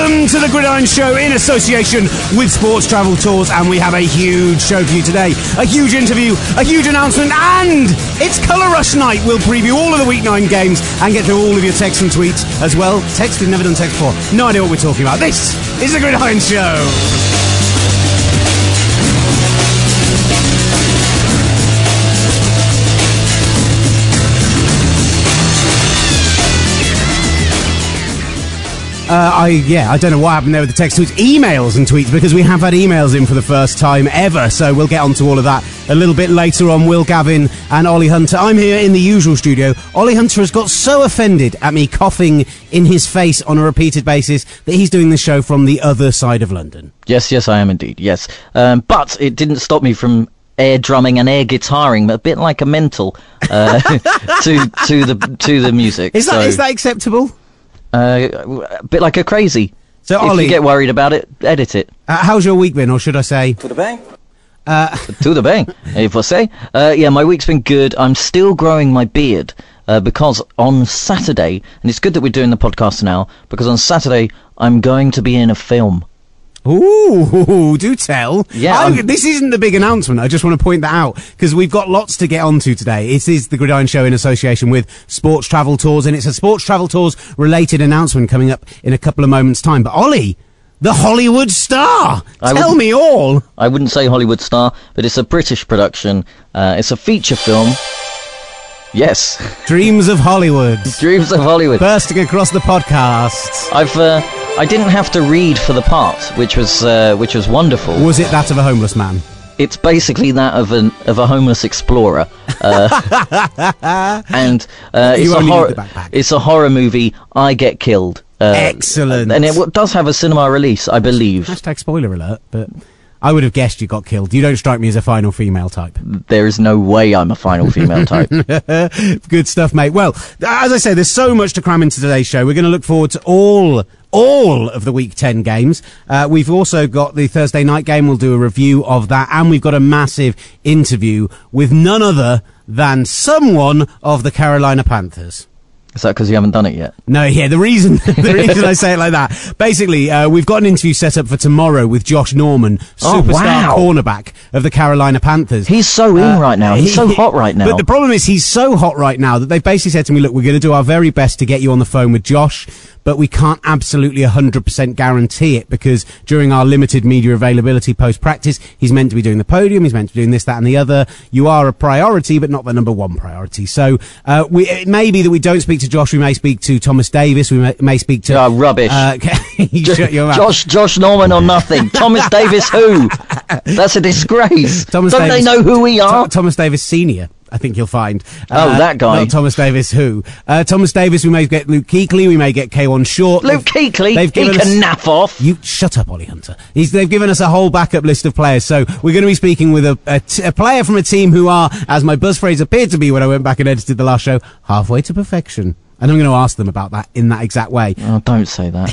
Welcome to the Gridiron Show in association with Sports Travel Tours, and we have a huge show for you today. A huge interview, a huge announcement, and it's Colour Rush Night. We'll preview all of the Week 9 games and get through all of your texts and tweets as well. Text, we've never done text before. No idea what we're talking about. This is the Gridiron Show. I don't know what happened there with the text tweets, emails and tweets, because we have had emails in for the first time ever, so we'll get onto all of that a little bit later on. Will Gavin and Ollie Hunter. I'm here in the usual studio. Ollie Hunter has got so offended at me coughing in his face on a repeated basis that he's doing the show from the other side of London. Yes, I am indeed, yes. But it didn't stop me from air drumming and air guitaring, a bit like a mental, to the music. Is that acceptable? A bit like a crazy. So Ollie, if you get worried about it, edit it. How's your week been, or should I say? To the bank. To the bank, if I say. Yeah, my week's been good. I'm still growing my beard because on Saturday, and it's good that we're doing the podcast now, because on Saturday I'm going to be in a film. Ooh, do tell. Yeah, this isn't the big announcement. I just want to point that out because we've got lots to get onto today. It is the Gridiron Show in association with Sports Travel Tours, and it's a Sports Travel Tours related announcement coming up in a couple of moments' time. But Ollie, the Hollywood Star, tell me all. I wouldn't say Hollywood Star, but it's a British production. It's a feature film. Yes. Dreams of Hollywood. Dreams of Hollywood. Bursting across the podcast. I didn't have to read for the part, which was wonderful. Was it that of a homeless man? It's basically that of a homeless explorer. And it's a horror movie. I get killed. Excellent. And it does have a cinema release, I believe. Hashtag spoiler alert, but I would have guessed you got killed. You don't strike me as a final female type. There is no way I'm a final female type. Good stuff, mate. Well, as I say, there's so much to cram into today's show. We're going to look forward to all of the Week 10 games. We've also got the Thursday night game. We'll do a review of that. And we've got a massive interview with none other than someone of the Carolina Panthers. Is that because you haven't done it yet? No, yeah, the reason I say it like that. Basically, we've got an interview set up for tomorrow with Josh Norman, superstar cornerback of the Carolina Panthers. He's so in right now. He's so hot right now. But the problem is he's so hot right now that they've basically said to me, look, we're going to do our very best to get you on the phone with Josh, but we can't absolutely 100% guarantee it because during our limited media availability post-practice, he's meant to be doing the podium, he's meant to be doing this, that and the other. You are a priority, but not the number one priority. So it may be that we don't speak to Josh, we may speak to Thomas Davis, we may speak to... Oh, rubbish. Shut your mouth. Josh Norman or nothing. Thomas Davis who? That's a disgrace. Don't they know who we are? Thomas Davis Sr., I think you'll find. That guy. Not Thomas Davis who? Thomas Davis, we may get Luke Kuechly, we may get K1 Short. Luke Kuechly? He can naff off. You shut up, Ollie Hunter. They've given us a whole backup list of players, so we're going to be speaking with a player from a team who are, as my buzz phrase appeared to be when I went back and edited the last show, halfway to perfection. And I'm going to ask them about that in that exact way. Oh, don't say that.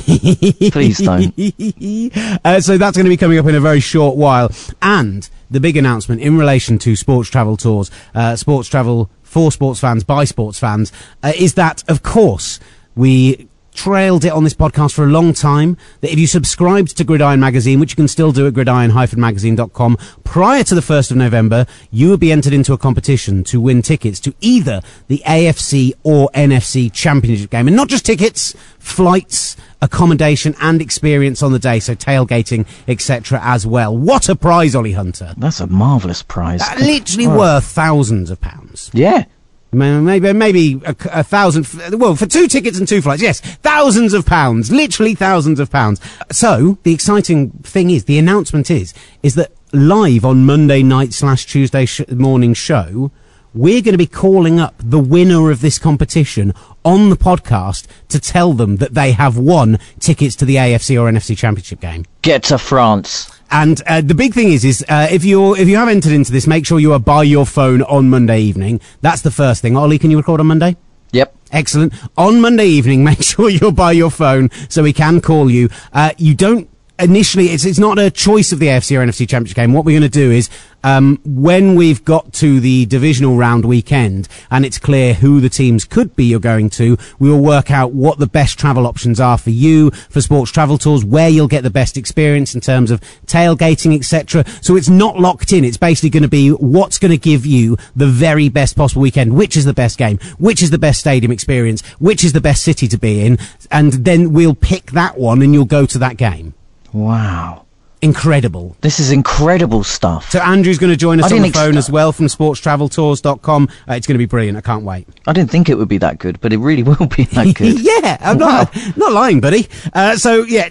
Please don't. So that's going to be coming up in a very short while. And the big announcement in relation to Sports Travel Tours, sports travel for sports fans, by sports fans, is that, of course, we trailed it on this podcast for a long time that if you subscribed to Gridiron Magazine, which you can still do at gridiron-magazine.com, prior to the 1st of November, you would be entered into a competition to win tickets to either the AFC or NFC Championship game. And not just tickets, flights, accommodation and experience on the day, so tailgating, etc. as well. What a prize, Ollie Hunter. That's a marvellous prize. That literally worth thousands of pounds. Yeah. Maybe a thousand, well, for 2 tickets and 2 flights, yes, thousands of pounds, literally thousands of pounds. So the exciting thing is, the announcement is that live on Monday night / Tuesday morning show, we're going to be calling up the winner of this competition on the podcast to tell them that they have won tickets to the AFC or NFC Championship game. Get to France. And the big thing is if you have entered into this, make sure you are by your phone on Monday evening. That's the first thing. Ollie, can you record on Monday? Yep. Excellent. On Monday evening, make sure you're by your phone so we can call you. You don't initially, it's not a choice of the AFC or NFC Championship game. What we're going to do is, when we've got to the divisional round weekend and it's clear who the teams could be you're going to, we will work out what the best travel options are for you, for Sports Travel Tours, where you'll get the best experience in terms of tailgating, etc. So it's not locked in. It's basically going to be what's going to give you the very best possible weekend, which is the best game, which is the best stadium experience, which is the best city to be in, and then we'll pick that one and you'll go to that game. Wow. Incredible. This is incredible stuff. So Andrew's going to join us on the phone as well from sportstraveltours.com. It's going to be brilliant. I can't wait. I didn't think it would be that good, but it really will be that good. Yeah, I'm not lying, buddy. So, yeah,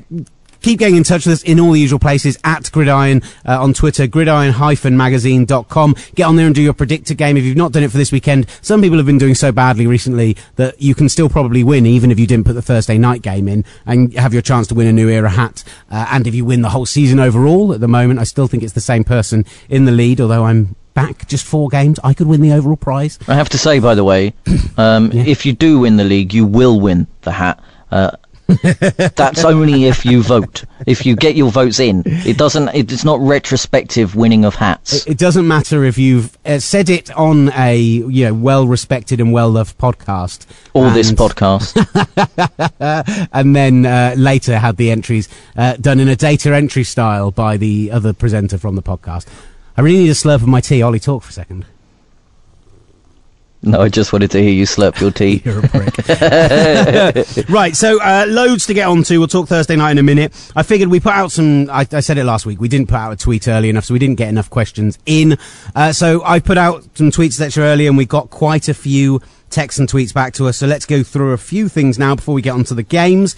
keep getting in touch with us in all the usual places, at Gridiron on Twitter, gridiron-magazine.com. Get on there and do your predictor game. If you've not done it for this weekend, some people have been doing so badly recently that you can still probably win, even if you didn't put the Thursday night game in, and have your chance to win a New Era hat. And if you win the whole season overall, at the moment, I still think it's the same person in the lead, although I'm back just 4 games. I could win the overall prize. I have to say, by the way, if you do win the league, you will win the hat. That's only if you vote. If you get your votes in, it doesn't. It's not retrospective winning of hats. It doesn't matter if you've said it on a well-respected and well-loved podcast, or this podcast, and then later had the entries done in a data entry style by the other presenter from the podcast. I really need a slurp of my tea. Ollie, talk for a second. No, I just wanted to hear you slurp your tea. You're a prick. Right, so loads to get on to. We'll talk Thursday night in a minute. I figured we put out some... I said it last week. We didn't put out a tweet early enough, so we didn't get enough questions in. So I put out some tweets that were early, and we got quite a few texts and tweets back to us. So let's go through a few things now before we get on to the games.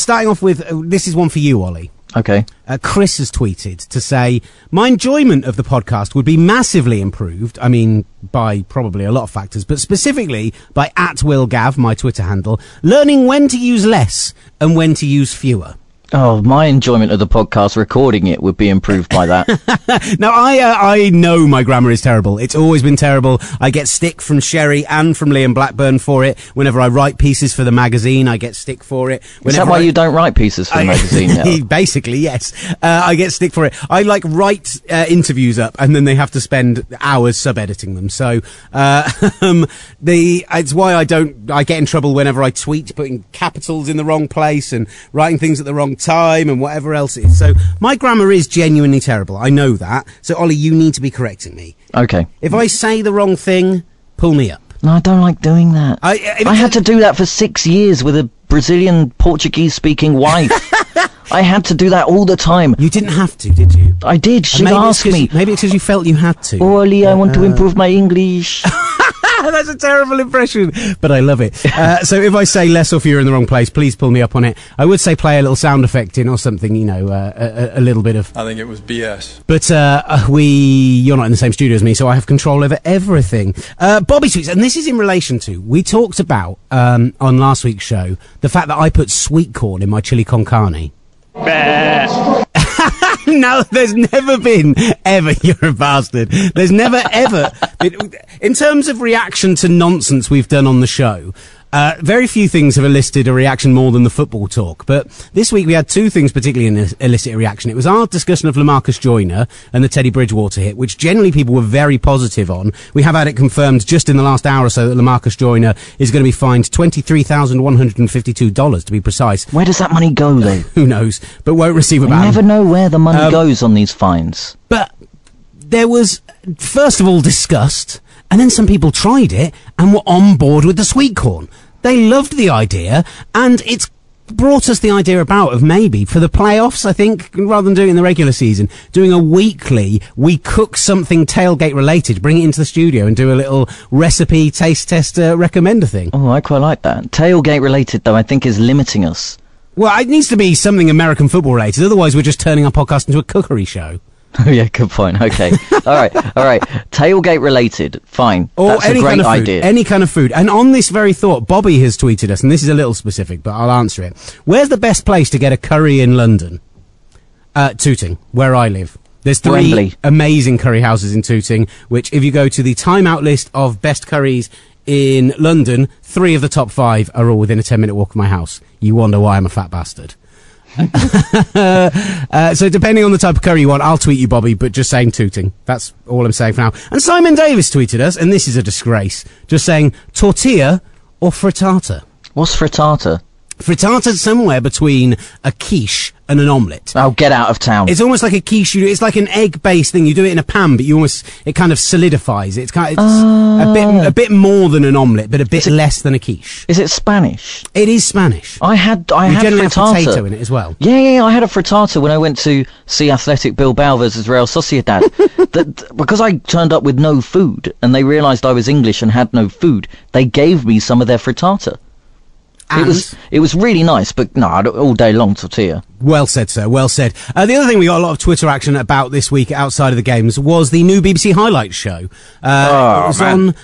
Starting off with... this is one for you, Ollie. Okay. Chris has tweeted to say, my enjoyment of the podcast would be massively improved, I mean, by probably a lot of factors, but specifically by @WillGav, my Twitter handle, learning when to use less and when to use fewer. Oh, my enjoyment of the podcast, recording it, would be improved by that. Now, I know my grammar is terrible. It's always been terrible. I get stick from Sherry and from Liam Blackburn for it. Whenever I write pieces for the magazine, I get stick for it. Is that why you don't write pieces for the magazine now? Basically, yes. I get stick for it. I, write interviews up, and then they have to spend hours sub-editing them. So, it's why I get in trouble whenever I tweet, putting capitals in the wrong place and writing things at the wrong time and whatever else it is. So my grammar is genuinely terrible. I know that. So Ollie, you need to be correcting me. Okay. If I say the wrong thing, pull me up. No, I don't like doing that. I had to do that for 6 years with a Brazilian Portuguese-speaking wife. I had to do that all the time. You didn't have to, did you? I did. She asked me. Maybe it's because you felt you had to. Oh, Ollie, I want to improve my English. That's a terrible impression, but I love it. So if I say less or fewer in the wrong place, please pull me up on it. I would say play a little sound effect in or something, a little bit of... I think it was BS. But you're not in the same studio as me, so I have control over everything. Bobby tweets, and this is in relation to... We talked about, on last week's show, the fact that I put sweet corn in my chili con carne. No, there's never been ever. You're a bastard. There's never ever been, in terms of reaction to nonsense we've done on the show. Very few things have elicited a reaction more than the football talk, but this week we had 2 things particularly elicit a reaction. It was our discussion of LaMarcus Joyner and the Teddy Bridgewater hit, which generally people were very positive on. We have had it confirmed just in the last hour or so that LaMarcus Joyner is going to be fined $23,152 to be precise. Where does that money go, though? Who knows, but won't receive a ban. You never know where the money goes on these fines. But there was, first of all, disgust. And then some people tried it and were on board with the sweet corn. They loved the idea, and it's brought us the idea about of maybe for the playoffs, I think, rather than doing it in the regular season, doing a weekly, we cook something tailgate related, bring it into the studio and do a little recipe taste tester recommender thing. Oh, I quite like that. Tailgate related, though, I think is limiting us. Well, it needs to be something American football related, otherwise we're just turning our podcast into a cookery show. Oh, yeah, good point. Okay. All right. Tailgate related. Fine. Or that's any a great kind of food, idea. Any kind of food. And on this very thought, Bobby has tweeted us, and this is a little specific, but I'll answer it. Where's the best place to get a curry in London? Tooting, where I live. There's 3 Wembley. Amazing curry houses in Tooting, which if you go to the timeout list of best curries in London, 3 of the top 5 are all within a 10-minute walk of my house. You wonder why I'm a fat bastard. So depending on the type of curry you want, I'll tweet you, Bobby, but just saying tooting. That's all I'm saying for now. And Simon Davis tweeted us, and this is a disgrace, just saying tortilla or frittata. What's frittata? Frittata's somewhere between a quiche and an omelette. Oh, get out of town. It's almost like a quiche. It's like an egg-based thing. You do it in a pan, but you almost, it kind of solidifies. It's kind of, a bit more than an omelette, but a bit less than a quiche. Is it Spanish? It is Spanish. I had frittata. Have potato in it as well. Yeah, I had a frittata when I went to see Athletic Bilbao versus Real Sociedad. Because I turned up with no food, and they realised I was English and had no food, they gave me some of their frittata. And it was really nice, but no, all day long tortilla. Well said, sir. Well said. The other thing we got a lot of Twitter action about this week outside of the games was the new BBC Highlights show. It was on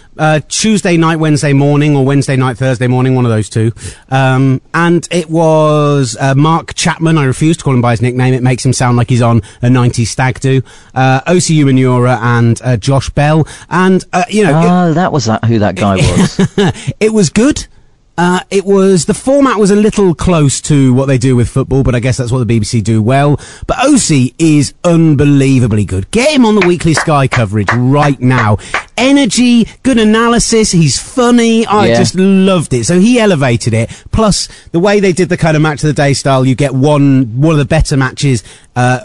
Tuesday night, Wednesday morning, or Wednesday night, Thursday morning, one of those two. And it was Mark Chapman. I refuse to call him by his nickname. It makes him sound like he's on a 90s stag do. OCU Manura and Josh Bell. And, you know... who that guy was. It was good. The format was a little close to what they do with football, but I guess that's what the BBC do well. But OC is unbelievably good. Get him on the weekly Sky coverage right now. Energy, good analysis, he's funny. I just loved it. So he elevated it. Plus, the way they did the kind of match of the day style, you get one of the better matches,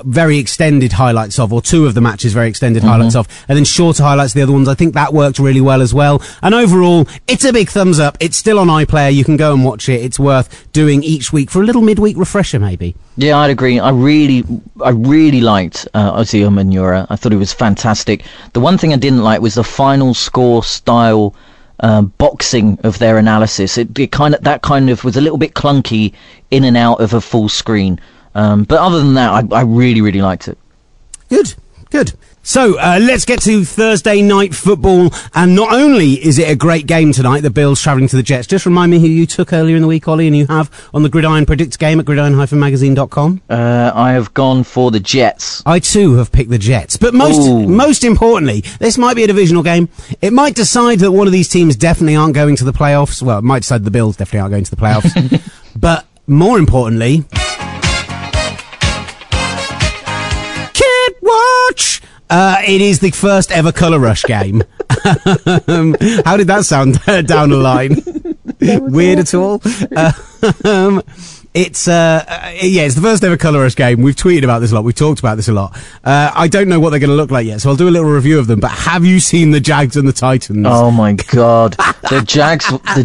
very extended highlights of, or two of the matches, very extended highlights of, and then shorter highlights of the other ones. I think that worked really well as well. And overall, it's a big thumbs up. It's still on iPlayer. You can go and watch it. It's worth doing each week for a little midweek refresher, maybe. Yeah, I'd agree. I really liked Ozil Manura. I thought he was fantastic. The one thing I didn't like was the final score style boxing of their analysis. It kind of was a little bit clunky in and out of a full screen. But other than that, I really liked it. Good. So let's get to Thursday night football. And not only is it a great game tonight, the Bills travelling to the Jets. Just remind me who you took earlier in the week, Ollie, and you have on the Gridiron Predicts game at gridiron-magazine.com. I have gone for the Jets. I too have picked the Jets. But most importantly, this might be a divisional game. It might decide that one of these teams definitely aren't going to the playoffs. Well, it might decide the Bills definitely aren't going to the playoffs. But more importantly... Kid Watch! It is the first ever Colour Rush game. How did that sound down the line? Weird at all? It's the first ever Colour Rush game. We've tweeted about this a lot. We've talked about this a lot. I don't know what they're going to look like yet, so I'll do a little review of them. But have you seen the Jags and the Titans? Oh my God. The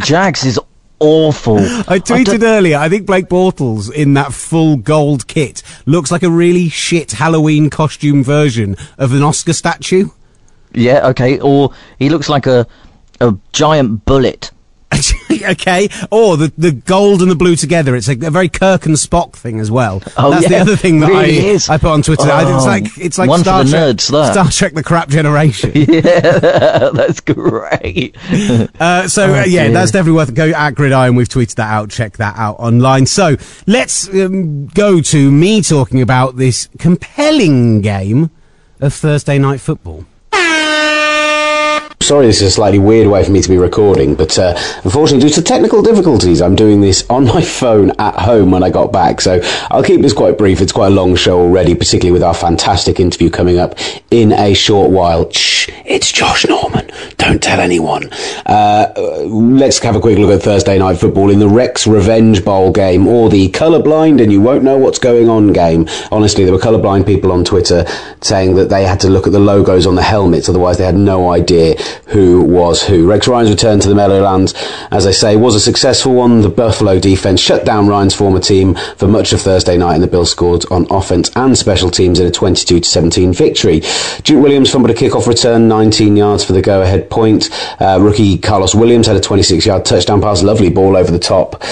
Jags is awful. I tweeted earlier, I think Blake Bortles in that full gold kit looks like a really shit Halloween costume version of an Oscar statue. Yeah, okay. Or he looks like a giant bullet. Okay. Or the gold and the blue together. It's a very Kirk and Spock thing as well. Oh, that's the other thing that really I put on Twitter. Oh, it's like one Star for the nerds, that. Star Trek The Crap Generation. Yeah, that's great. That's definitely worth it. Go at Gridiron. We've tweeted that out. Check that out online. So let's go to me talking about this compelling game of Thursday night football. Sorry, this is a slightly weird way for me to be recording, but unfortunately, due to technical difficulties, I'm doing this on my phone at home when I got back, so I'll keep this quite brief. It's quite a long show already, particularly with our fantastic interview coming up in a short while. Shh, it's Josh Norman. Don't tell anyone. Let's have a quick look at Thursday Night Football in the Rex Revenge Bowl game, or the colourblind and you won't know what's going on game. Honestly, there were colourblind people on Twitter saying that they had to look at the logos on the helmets, otherwise they had no idea who was who. Rex Ryan's return to the Meadowlands, as I say, was a successful one. The Buffalo defence shut down Ryan's former team for much of Thursday night, and the Bills scored on offence and special teams in a 22-17 victory. Duke Williams fumbled a kickoff return, 19 yards for the go-ahead point. Rookie Carlos Williams had a 26-yard touchdown pass, lovely ball over the top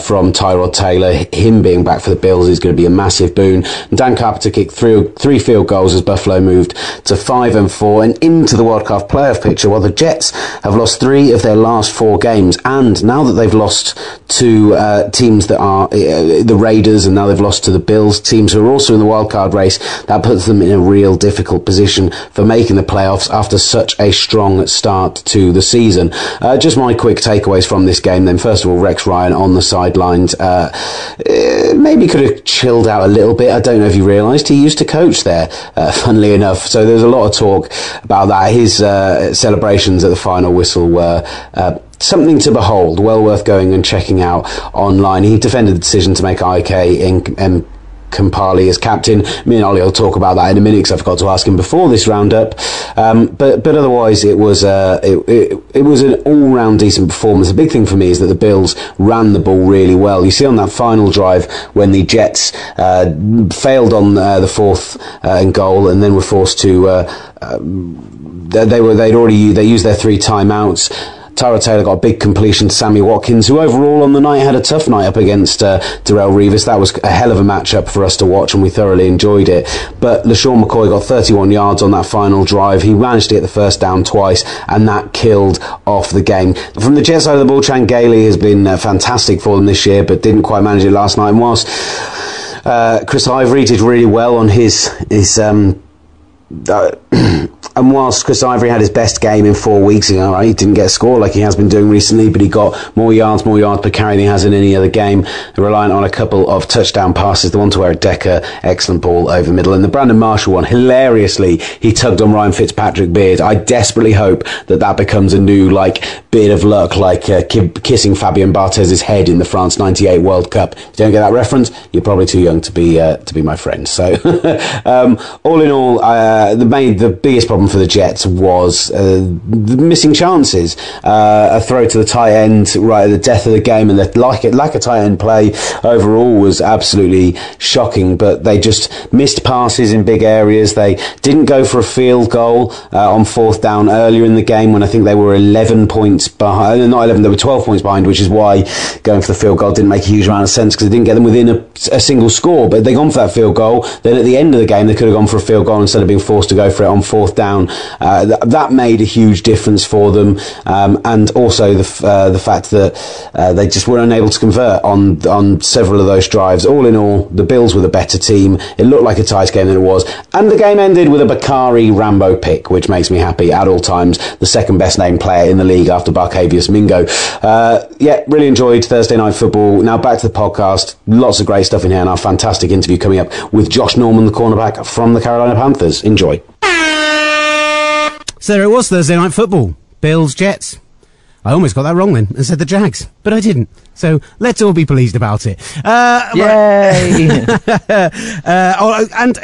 from Tyrod Taylor. Him being back for the Bills is going to be a massive boon. And Dan Carpenter kicked three field goals as Buffalo moved to 5-4 and into the Wildcard playoff picture, while the Jets have lost 3 of their last 4 games. And now that they've lost to teams that are the Raiders, and now they've lost to the Bills, teams who are also in the wildcard race, that puts them in a real difficult position for making the playoffs after such a strong start to the season. Just my quick takeaways from this game then. First of all, Rex Ryan on the sidelines, maybe could have chilled out a little bit. I don't know if you realised he used to coach there, funnily enough. So there's a lot of talk about that. His celebrations at the final whistle were something to behold, well worth going and checking out online. He defended the decision to make IK and Kompali as captain. Me and Ollie will talk about that in a minute because I forgot to ask him before this roundup. But otherwise, it was an all-round decent performance. The big thing for me is that the Bills ran the ball really well. You see on that final drive when the Jets failed on the fourth and goal, and then were forced to. They used their three timeouts. Tara Taylor got a big completion to Sammy Watkins, who overall on the night had a tough night up against Darrell Revis. That was a hell of a matchup for us to watch, and we thoroughly enjoyed it. But LaShawn McCoy got 31 yards on that final drive. He managed to get the first down twice, and that killed off the game. From the Jets side of the ball, Trangaley has been fantastic for them this year, but didn't quite manage it last night. And whilst Chris Ivory did really well on and whilst Chris Ivory had his best game in 4 weeks, he didn't get a score like he has been doing recently, but he got more yards per carry than he has in any other game, reliant on a couple of touchdown passes. The one to Eric Decker, excellent ball over middle, and the Brandon Marshall one, hilariously, he tugged on Ryan Fitzpatrick's beard. I desperately hope that becomes a new bit of luck, kissing Fabian Barthez's head in the France 98 World Cup. If you don't get that reference, you're probably too young to be my friend. So all in all, the biggest problem for the Jets was the missing chances. A throw to the tight end right at the death of the game, and the lack of tight end play overall was absolutely shocking. But they just missed passes in big areas. They didn't go for a field goal on fourth down earlier in the game, when I think they were 11 points behind. Not 11, they were 12 points behind, which is why going for the field goal didn't make a huge amount of sense, because it didn't get them within a single score. But if they'd gone for that field goal, then at the end of the game they could have gone for a field goal instead of being forced to go for it on fourth down. That made a huge difference for them, and also the fact that they just were unable to convert on several of those drives. All in all, the Bills were the better team. It looked like a tight game than it was, and the game ended with a Bakari Rambo pick, which makes me happy at all times. The second best named player in the league after Barkevious Mingo. Really enjoyed Thursday Night Football. Now back to the podcast. Lots of great stuff in here, and our fantastic interview coming up with Josh Norman, the cornerback from the Carolina Panthers. Enjoy. So there it was, Thursday Night Football, Bills, Jets. I almost got that wrong then and said the Jags, but I didn't. So let's all be pleased about it. Yay! And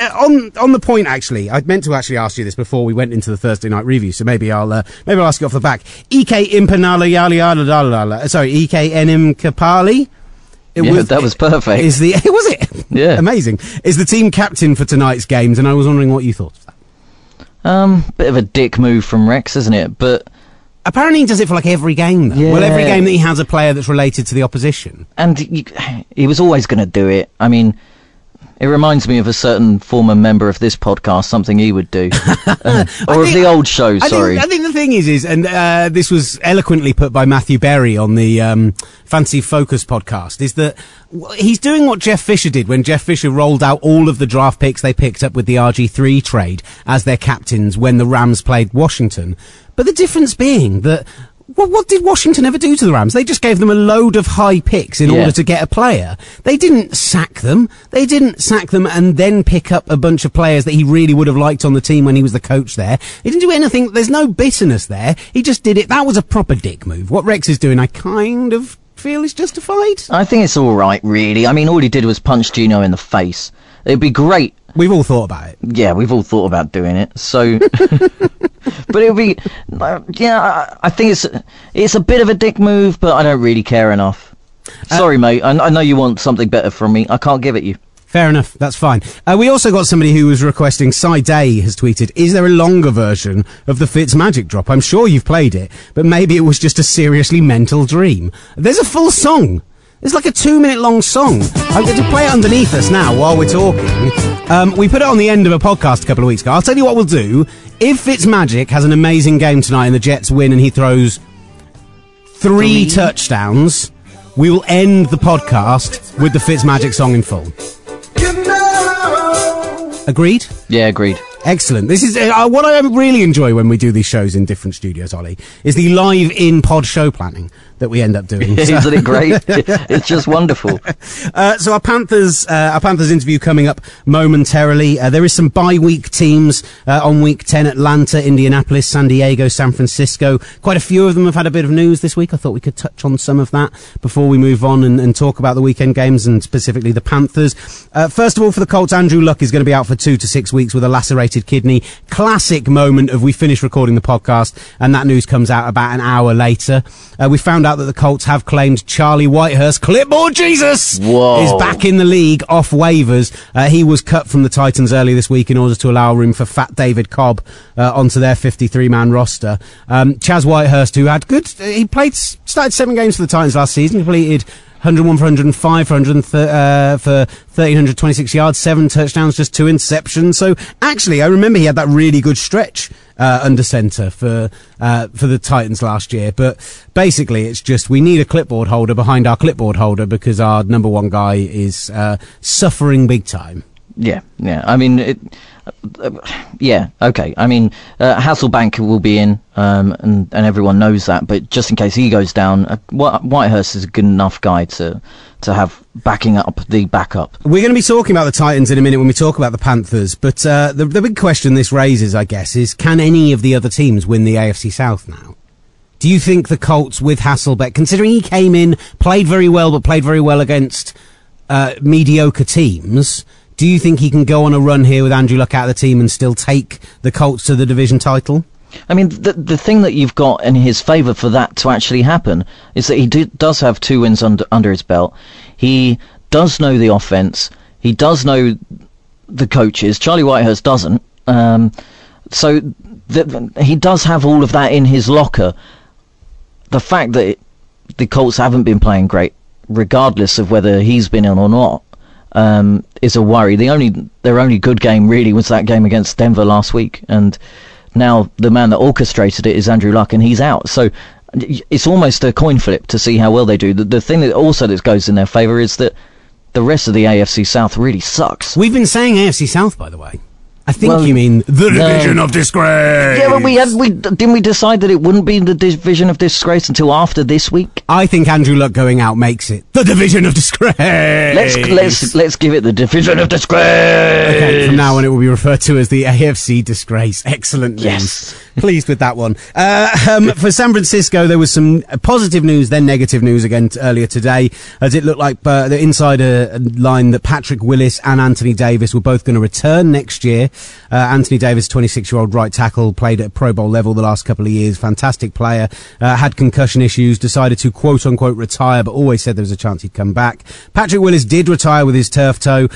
on the point, actually, I meant to actually ask you this before we went into the Thursday night review. So maybe I'll ask you off the back. Ek Impanala Yali Yala. Sorry, Ek Enim Kapali. That was perfect. Was it? Yeah, amazing. Is the team captain for tonight's games, and I was wondering what you thought of that. Bit of a dick move from Rex, isn't it? But apparently he does it for every game, though. Yeah. Well, every game that he has a player that's related to the opposition. And he was always going to do it. I mean, it reminds me of a certain former member of this podcast, something he would do. I think the thing is, and this was eloquently put by Matthew Berry on the Fancy Focus podcast, is that he's doing what Jeff Fisher did when Jeff Fisher rolled out all of the draft picks they picked up with the RG3 trade as their captains when the Rams played Washington. But the difference being that, well, what did Washington ever do to the Rams? They just gave them a load of high picks in order to get a player. They didn't sack them. They didn't sack them and then pick up a bunch of players that he really would have liked on the team when he was the coach there. He didn't do anything. There's no bitterness there. He just did it. That was a proper dick move. What Rex is doing, I kind of feel is justified. I think it's all right, really. I mean, all he did was punch Gino in the face. It'd be great. We've all thought about it. Yeah, we've all thought about doing it. So, but it'll be, I think it's a bit of a dick move, but I don't really care enough. Sorry, mate. I know you want something better from me. I can't give it you. Fair enough. That's fine. We also got somebody who was requesting, Cy Day has tweeted, is there a longer version of the Fitzmagic drop? I'm sure you've played it, but maybe it was just a seriously mental dream. There's a full song. It's a 2-minute long song. I'm going to play it underneath us now while we're talking. We put it on the end of a podcast a couple of weeks ago. I'll tell you what we'll do. If Fitzmagic has an amazing game tonight and the Jets win and he throws three touchdowns, we will end the podcast with the Fitzmagic song in full. Agreed? Yeah, agreed. Excellent. This is what I really enjoy when we do these shows in different studios, Ollie, is the live in-pod show planning that we end up doing. Isn't it great? It's just wonderful. So our Panthers interview coming up momentarily. There is some bye-week teams on week 10, Atlanta, Indianapolis, San Diego, San Francisco. Quite a few of them have had a bit of news this week. I thought we could touch on some of that before we move on and talk about the weekend games and specifically the Panthers. First of all, for the Colts, Andrew Luck is going to be out for 2 to 6 weeks with a lacerated kidney. Classic moment of we finish recording the podcast and that news comes out about an hour later. We found out that the Colts have claimed Charlie Whitehurst, Clipboard Jesus, Whoa. Is back in the league off waivers. He was cut from the Titans earlier this week in order to allow room for fat David Cobb onto their 53-man roster. Chaz Whitehurst, who had started 7 games for the Titans last season, completed 101 for 105 for 1,326 yards, 7 touchdowns, just 2 interceptions. So actually, I remember he had that really good stretch under center for the Titans last year. But basically, it's just we need a clipboard holder behind our clipboard holder because our number one guy is suffering big time. Yeah. I mean, okay. I mean, Hasselbank will be in, and everyone knows that. But just in case he goes down, Whitehurst is a good enough guy to have backing up the backup. We're going to be talking about the Titans in a minute when we talk about the Panthers. But the big question this raises, I guess, is can any of the other teams win the AFC South now? Do you think the Colts with Hasselbeck, considering he came in, played very well against mediocre teams? Do you think he can go on a run here with Andrew Luck out of the team and still take the Colts to the division title? I mean, the thing that you've got in his favour for that to actually happen is that he does have 2 wins under his belt. He does know the offence. He does know the coaches. Charlie Whitehurst doesn't. He does have all of that in his locker. The fact that the Colts haven't been playing great, regardless of whether he's been in or not, is a worry. Their only good game really was that game against Denver last week, and now the man that orchestrated it is Andrew Luck, and he's out. So it's almost a coin flip to see how well they do. The thing that also that goes in their favour is that the rest of the AFC South really sucks. We've been saying AFC South, by the way. I think you mean the division of disgrace. Yeah, but didn't we decide that it wouldn't be the division of disgrace until after this week? I think Andrew Luck going out makes it the division of disgrace. Let's give it the division of disgrace. Okay, from now on it will be referred to as the AFC disgrace. Excellent news. Yes. Pleased with that one. For San Francisco, there was some positive news, then negative news again earlier today, as it looked like the insider line that Patrick Willis and Anthony Davis were both going to return next year. Anthony Davis, 26-year-old right tackle, played at Pro Bowl level the last couple of years, fantastic player, had concussion issues, decided to quote-unquote retire, but always said there was a chance he'd come back. Patrick Willis did retire with his turf toe.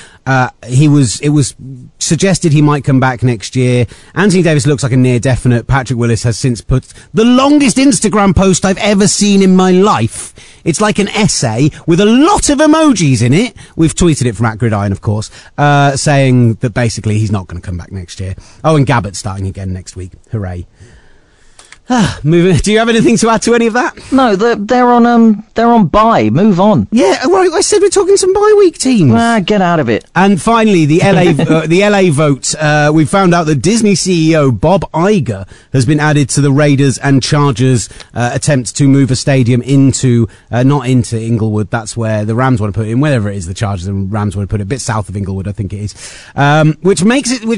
It was suggested he might come back next year. Anthony Davis looks like a near-definite. Patrick Willis has since put the longest Instagram post I've ever seen in my life. It's like an essay with a lot of emojis in it. We've tweeted it from @Gridiron, of course, saying that basically he's not going to come back next year. Oh, and Gabbert starting again next week. Hooray. Moving. Do you have anything to add to any of that? No, they're on bye. Move on. Yeah, well, I said we're talking some bye week teams. Get out of it. And finally, the LA the LA vote. We found out that Disney CEO Bob Iger has been added to the Raiders and Chargers attempt to move a stadium into not into Inglewood. That's where the Rams want to put it in. Wherever it is, the Chargers and Rams want to put it a bit south of Inglewood, I think it is. Which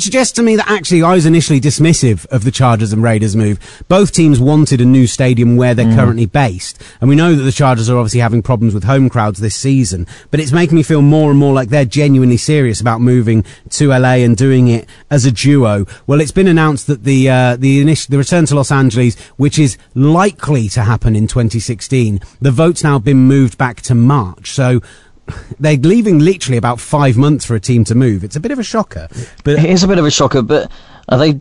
suggests to me that actually I was initially dismissive of the Chargers and Raiders move. Both teams wanted a new stadium where they're currently based, and we know that the Chargers are obviously having problems with home crowds this season, but it's making me feel more and more like they're genuinely serious about moving to LA and doing it as a duo. Well, it's been announced that the return to Los Angeles, which is likely to happen in 2016, the vote's now been moved back to March, so they're leaving literally about 5 months for a team to move. It's a bit of a shocker. But it is a bit of a shocker, but are they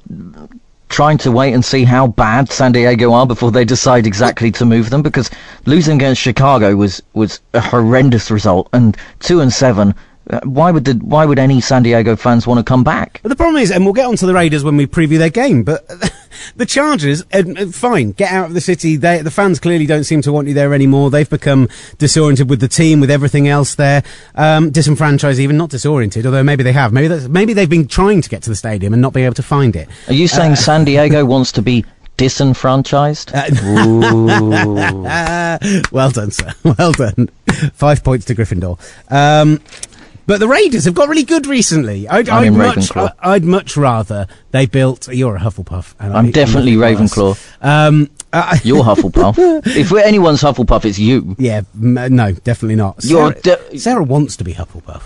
trying to wait and see how bad San Diego are before they decide exactly to move them? Because losing against Chicago was a horrendous result, and 2-7. Why would any San Diego fans want to come back? But the problem is, and we'll get onto the Raiders when we preview their game, but The Chargers, fine, get out of the city. The fans clearly don't seem to want you there anymore. They've become disoriented with the team, with everything else there. Disenfranchised, even not disoriented, although maybe they have. Maybe they've been trying to get to the stadium and not being able to find it. Are you saying San Diego wants to be disenfranchised? Well done, sir. Well done. 5 points to Gryffindor. But the Raiders have got really good recently. I'd much rather they built... You're a Hufflepuff. And I'm definitely Ravenclaw. You're Hufflepuff. If anyone's Hufflepuff, it's you. Yeah, no, definitely not. Sarah wants to be Hufflepuff.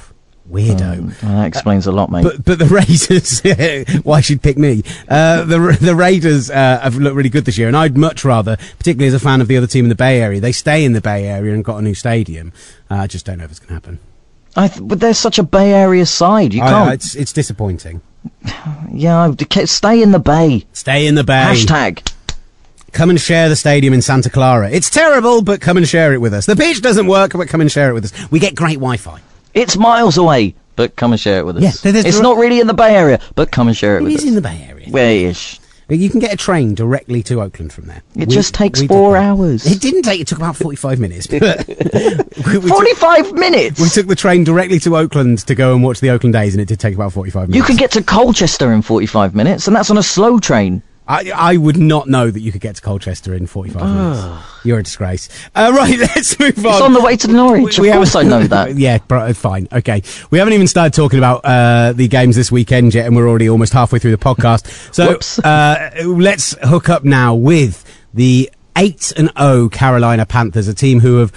Weirdo. That explains a lot, mate. But the Raiders, why she'd pick me? The Raiders have looked really good this year, and I'd much rather, particularly as a fan of the other team in the Bay Area, they stay in the Bay Area and got a new stadium. I just don't know if it's going to happen. But they're such a Bay Area side. You can't. It's disappointing. Yeah, stay in the Bay. Stay in the Bay. Hashtag. Come and share the stadium in Santa Clara. It's terrible, but come and share it with us. The pitch doesn't work, but come and share it with us. We get great Wi-Fi. It's miles away, but come and share it with us. Yeah, it's not really in the Bay Area, but come and share it with us. It is in the Bay Area. Where-ish. You can get a train directly to Oakland from there. It just takes 4 hours. It took about 45 minutes. 45 minutes? We took the train directly to Oakland to go and watch the Oakland A's, and it did take about 45 minutes. You could get to Colchester in 45 minutes, and that's on a slow train. I would not know that you could get to Colchester in 45 minutes. You're a disgrace. Right, let's move on. It's on the way to Norwich. Of course I know that. Yeah, fine. Okay. We haven't even started talking about the games this weekend yet, and we're already almost halfway through the podcast. So let's hook up now with the 8-0 Carolina Panthers, a team who have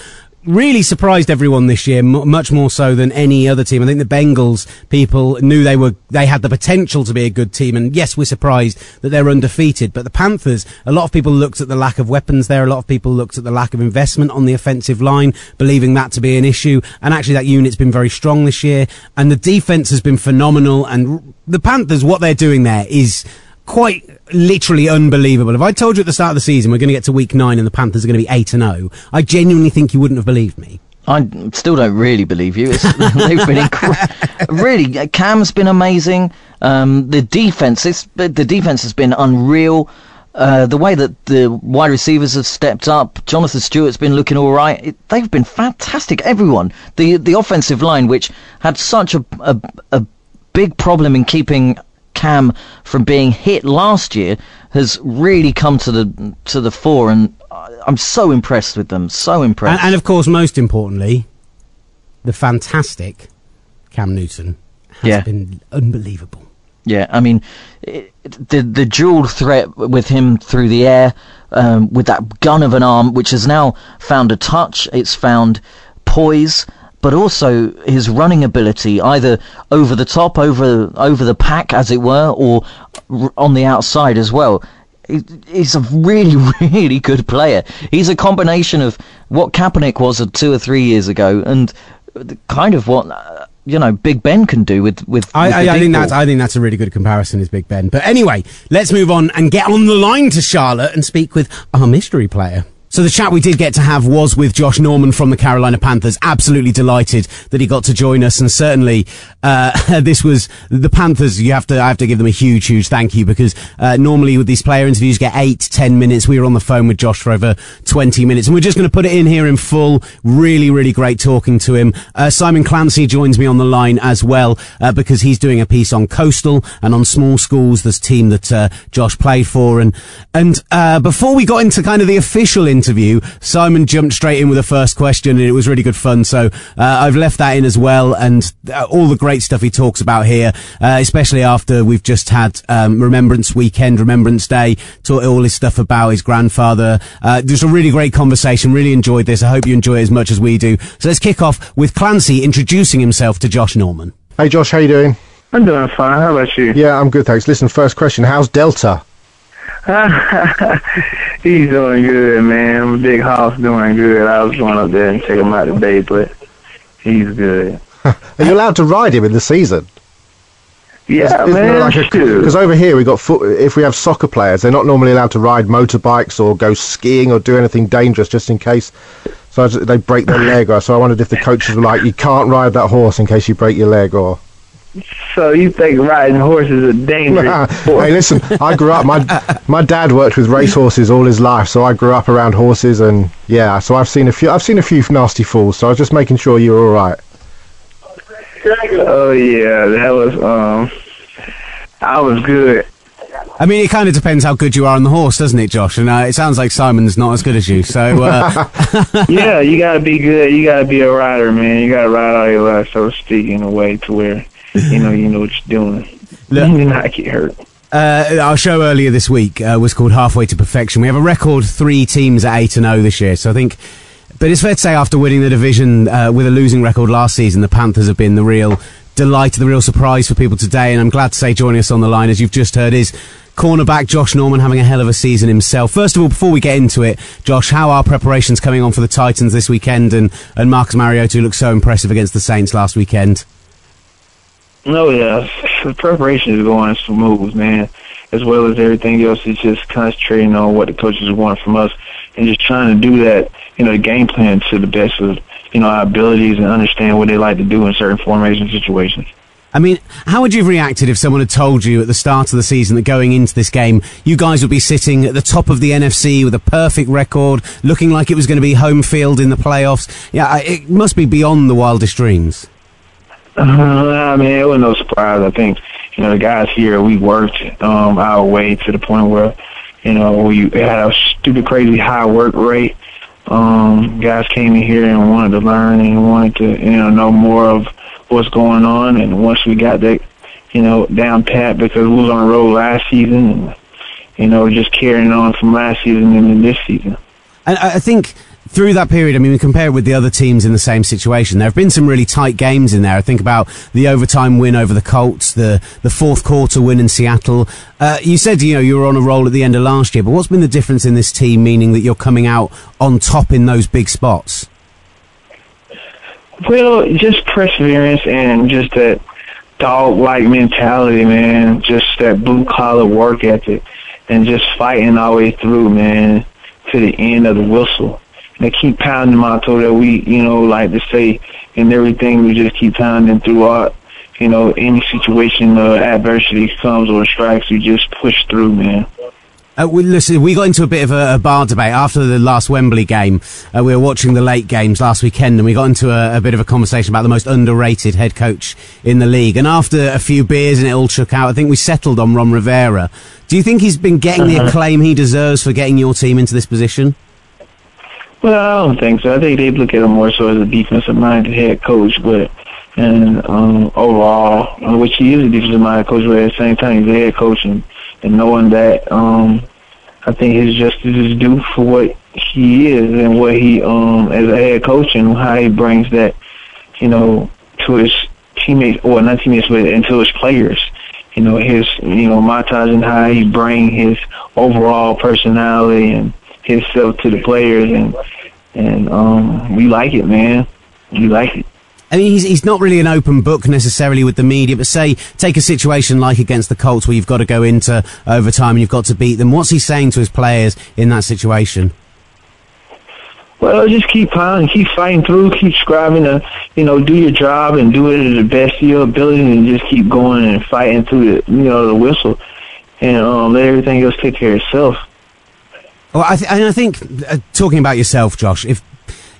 really surprised everyone this year, much more so than any other team. I think the Bengals people knew they had the potential to be a good team, and yes, we're surprised that they're undefeated. But the Panthers, a lot of people looked at the lack of weapons there, a lot of people looked at the lack of investment on the offensive line, believing that to be an issue, and actually that unit's been very strong this year, and the defense has been phenomenal, and the Panthers, what they're doing there is quite literally unbelievable. If I told you at the start of the season we're going to get to week 9 and the Panthers are going to be 8-0, I genuinely think you wouldn't have believed me. I still don't really believe you. They've been really. Cam's been amazing. The defense has been unreal. The way that the wide receivers have stepped up, Jonathan Stewart's been looking all right. They've been fantastic. Everyone. The offensive line, which had such a big problem in keeping Cam from being hit last year, has really come to the fore, and I'm so impressed with them. So impressed. And of course, most importantly, the fantastic Cam Newton has been unbelievable. Yeah, I mean, the dual threat with him through the air, with that gun of an arm, which has now found a touch, it's found poise, but also his running ability, either over the top, over the pack, as it were, or on the outside as well. He's a really, really good player. He's a combination of what Kaepernick was 2 or 3 years ago and kind of what Big Ben can do with I think that's a really good comparison, is Big Ben. But anyway, let's move on and get on the line to Charlotte and speak with our mystery player. So the chat we did get to have was with Josh Norman from the Carolina Panthers. Absolutely delighted that he got to join us, and certainly this was the Panthers. I have to give them a huge, huge thank you, because normally with these player interviews you get 8-10 minutes. We were on the phone with Josh for over 20 minutes, and we're just going to put it in here in full. Really, really great talking to him. Simon Clancy joins me on the line as well, because he's doing a piece on Coastal and on small schools, this team that Josh played for, and before we got into kind of the official interview, Simon jumped straight in with the first question, and it was really good fun, so I've left that in as well, and all the great stuff he talks about here, especially after we've just had Remembrance Weekend, Remembrance Day, taught all his stuff about his grandfather. Just a really great conversation, really enjoyed this. I hope you enjoy it as much as we do. So let's kick off with Clancy introducing himself to Josh Norman. Hey Josh, how you doing? I'm doing fine, how about you? Yeah, I'm good thanks. Listen, first question, how's Delta? He's doing good, man. Big Hoss doing good. I was going up there and check him out today, but he's good. Are you allowed to ride him in the season? Yeah, man. Because over here we got if we have soccer players, they're not normally allowed to ride motorbikes or go skiing or do anything dangerous, just in case. So they break their leg. So I wondered if the coaches were like, "You can't ride that horse in case you break your leg," or. So you think riding horses is a dangerous sport? Hey, listen, I grew up, my dad worked with race horses all his life, so I grew up around horses, and yeah, so I've seen a few nasty falls, so I was just making sure you were all right. Oh yeah, that was I was good. I mean, it kind of depends how good you are on the horse, doesn't it, Josh? And it sounds like Simon's not as good as you, so... yeah, you got to be good. You got to be a rider, man. You got to ride all your life, so to speak, in a way to where, you know what you're doing. Look, you not get hurt. Our show earlier this week was called Halfway to Perfection. We have a record 3 teams at 8-0 this year, so I think... But it's fair to say after winning the division with a losing record last season, the Panthers have been the real... delight, the real surprise for people today, and I'm glad to say joining us on the line, as you've just heard, is cornerback Josh Norman, having a hell of a season himself. First of all, before we get into it, Josh, how are preparations coming on for the Titans this weekend, and Marcus Mariota, who looked so impressive against the Saints last weekend? No, yeah, the preparation is going smooth, man. As well as everything else, it's just concentrating on what the coaches want from us and just trying to do that, game plan to the best of our abilities and understand what they like to do in certain formation situations. I mean, how would you have reacted if someone had told you at the start of the season that going into this game, you guys would be sitting at the top of the NFC with a perfect record, looking like it was going to be home field in the playoffs? Yeah, it must be beyond the wildest dreams. I mean, it was no surprise. I think, the guys here, we worked our way to the point where, we had a stupid, crazy high work rate. Guys came in here and wanted to learn and wanted to, know more of what's going on. And once we got that, down pat, because we was on the road last season and, just carrying on from last season into this season. And I think through that period, I mean, we compare it with the other teams in the same situation. There have been some really tight games in there. I think about the overtime win over the Colts, the fourth quarter win in Seattle. You said, you were on a roll at the end of last year, but what's been the difference in this team, meaning that you're coming out on top in those big spots? Well, just perseverance and just that dog-like mentality, man. Just that blue-collar work ethic and just fighting our way through, man, to the end of the whistle. They keep pounding the motto that we, like to say, and everything, we just keep pounding throughout, any situation adversity comes or strikes, we just push through, man. Listen, we got into a bit of a bar debate after the last Wembley game. We were watching the late games last weekend, and we got into a bit of a conversation about the most underrated head coach in the league. And after a few beers and it all shook out, I think we settled on Ron Rivera. Do you think he's been getting the acclaim he deserves for getting your team into this position? Well, I don't think so. I think they look at him more so as a defensive-minded head coach, but overall, which he is a defensive-minded coach, but at the same time, he's a head coach, and knowing that, I think his justice is due for what he is and what he, as a head coach, and how he brings that, to his teammates, or not teammates, but to his players. His, montage and how he brings his overall personality and himself to the players, and we like it, man. We like it. I mean, he's not really an open book necessarily with the media, but say, take a situation like against the Colts where you've got to go into overtime and you've got to beat them. What's he saying to his players in that situation? Well, just keep pounding, keep fighting through, keep striving to, do your job and do it to the best of your ability and just keep going and fighting through the, the whistle, and let everything else take care of itself. Well, I think, talking about yourself, Josh, if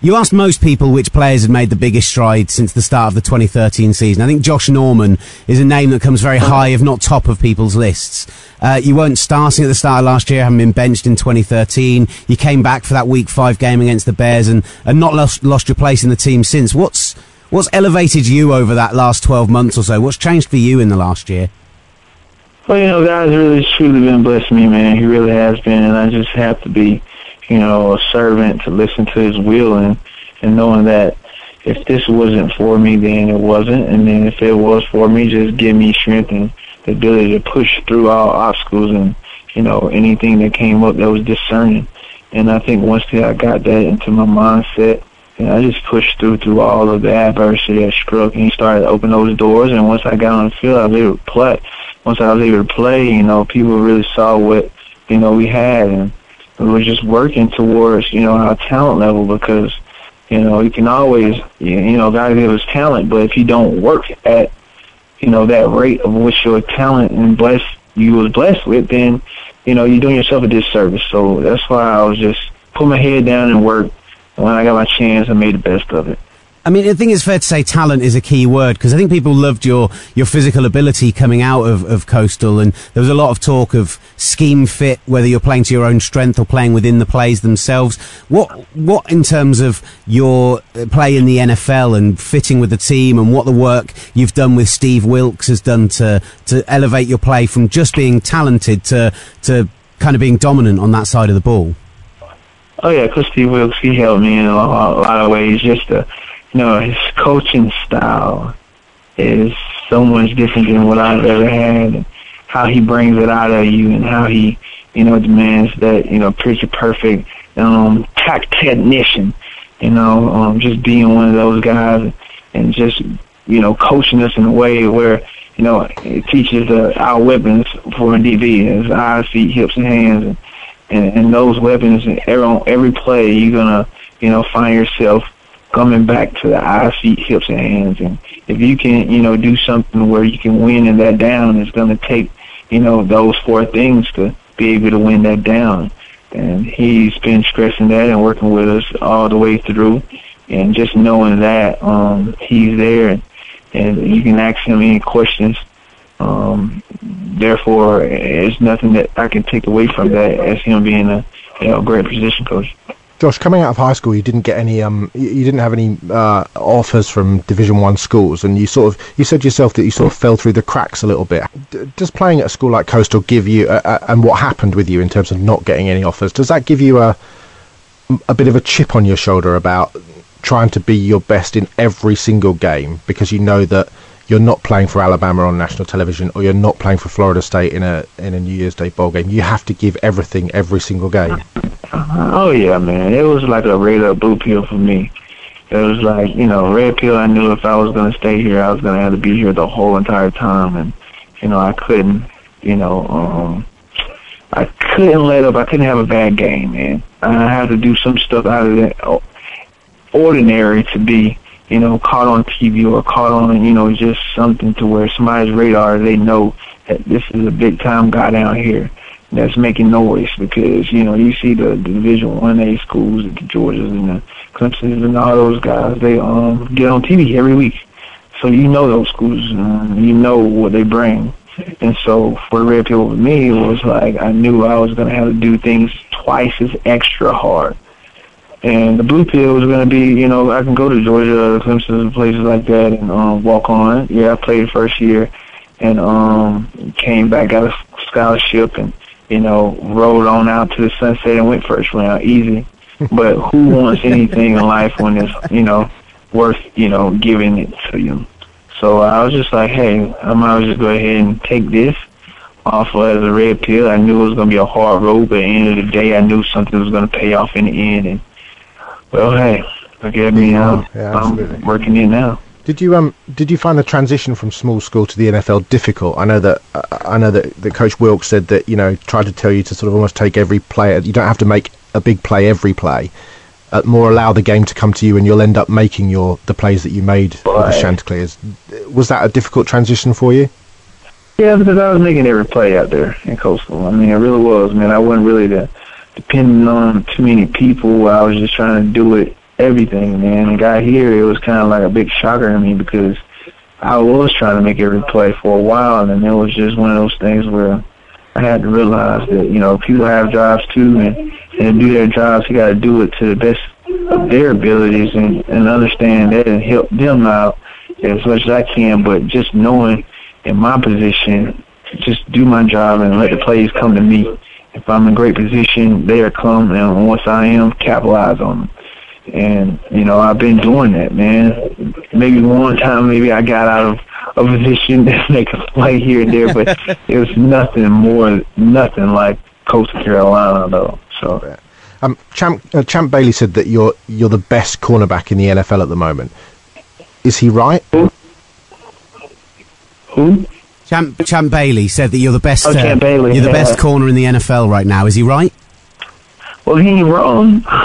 you asked most people which players had made the biggest stride since the start of the 2013 season, I think Josh Norman is a name that comes very high, if not top of people's lists. You weren't starting at the start of last year, haven't been benched in 2013. You came back for that Week 5 game against the Bears and not lost your place in the team since. What's elevated you over that last 12 months or so? What's changed for you in the last year? Well, God's really truly been blessing me, man. He really has been, and I just have to be, a servant to listen to his will and knowing that if this wasn't for me, then it wasn't, and then if it was for me, just give me strength and the ability to push through all obstacles and, anything that came up that was discerning. And I think once I got that into my mindset, I just pushed through all of the adversity that struck, and he started to open those doors, and once I got on the field, I was able to play. Once I was able to play, people really saw what, we had, and we were just working towards, our talent level because, you can always, God gave us talent, but if you don't work at you know, that rate of what your talent and you was blessed with, then, you know, you're doing yourself a disservice. So that's why I was just put my head down and work. And when I got my chance, I made the best of it. I mean, the thing is fair to say talent is a key word, because I think people loved your physical ability coming out of Coastal, and there was a lot of talk of scheme fit, whether you're playing to your own strength or playing within the plays themselves. What in terms of your play in the NFL and fitting with the team and what the work you've done with Steve Wilkes has done to elevate your play from just being talented to kind of being dominant on that side of the ball? Oh, yeah, because Steve Wilkes, he helped me in a lot of ways. Just to... You know, his coaching style is so much different than what I've ever had, and how he brings it out of you and how he, you know, demands that, you know, picture perfect tact technician, you know, just being one of those guys and just, you know, coaching us in a way where, you know, it teaches our weapons for a DB, his eyes, feet, hips, and hands, and those weapons, and on every play you're going to, you know, find yourself coming back to the eyes, feet, hips, and hands. And if you can, you know, do something where you can win in that down, it's going to take, you know, those four things to be able to win that down. And he's been stressing that and working with us all the way through. And just knowing that he's there, and you can ask him any questions. Therefore, it's nothing that I can take away from that as him being a, you know, great position coach. Josh, coming out of high school, you didn't get any. You didn't have any offers from Division I schools, and you said yourself that you sort of fell through the cracks a little bit. Does playing at a school like Coastal give you, and what happened with you in terms of not getting any offers, does that give you a bit of a chip on your shoulder about trying to be your best in every single game, because you know that you're not playing for Alabama on national television, or you're not playing for Florida State in a New Year's Day bowl game? You have to give everything every single game. Oh, yeah, man. It was like a red or blue pill for me. It was like, you know, red pill, I knew if I was going to stay here, I was going to have to be here the whole entire time. And, you know, I couldn't, you know, I couldn't let up. I couldn't have a bad game, man. I had to do some stuff out of the ordinary to be, you know, caught on TV or caught on, you know, just something to where somebody's radar, they know that this is a big-time guy down here that's making noise, because, you know, you see the Division 1A schools, the Georgias and the Clemsons and all those guys, they get on TV every week. So you know those schools, you know what they bring. And so for Red Pill with me, it was like I knew I was going to have to do things twice as extra hard. And the blue pill was going to be, you know, I can go to Georgia, Clemson, and places like that and walk on. Yeah, I played the first year and came back, got a scholarship, and, you know, rode on out to the sunset and went first round, easy. But who wants anything in life when it's, you know, worth, you know, giving it to you? So I was just like, hey, I might as well just go ahead and take this offer as a red pill. I knew it was going to be a hard road, but at the end of the day, I knew something was going to pay off in the end. And, well, hey, look at me now. Yeah, I'm working in now. Did you find the transition from small school to the NFL difficult? I know that Coach Wilkes said that, you know, tried to tell you to sort of almost take every play. You don't have to make a big play every play. More allow the game to come to you, and you'll end up making the plays that you made with the Chanticleers. Was that a difficult transition for you? Yeah, because I was making every play out there in Coastal. I mean, it really was. Man, I wasn't really depending on too many people. I was just trying to do it. Everything, man. I got here, it was kind of like a big shocker to me, because I was trying to make every play for a while, and it was just one of those things where I had to realize that, you know, people have jobs too, and do their jobs, you got to do it to the best of their abilities, and understand that and help them out as much as I can. But just knowing in my position, just do my job and let the plays come to me. If I'm in great position, they'll come, and once I am, capitalize on them. And, you know, I've been doing that, man. Maybe one time, maybe I got out of a position that they could play here and there, but it was nothing like Coastal Carolina, though. So, Champ Bailey said that you're the best cornerback in the NFL at the moment. Is he right? Who? Champ Bailey said that you're the best. Oh, Champ Bailey, you're the best corner in the NFL right now. Is he right? Well, he ain't wrong. I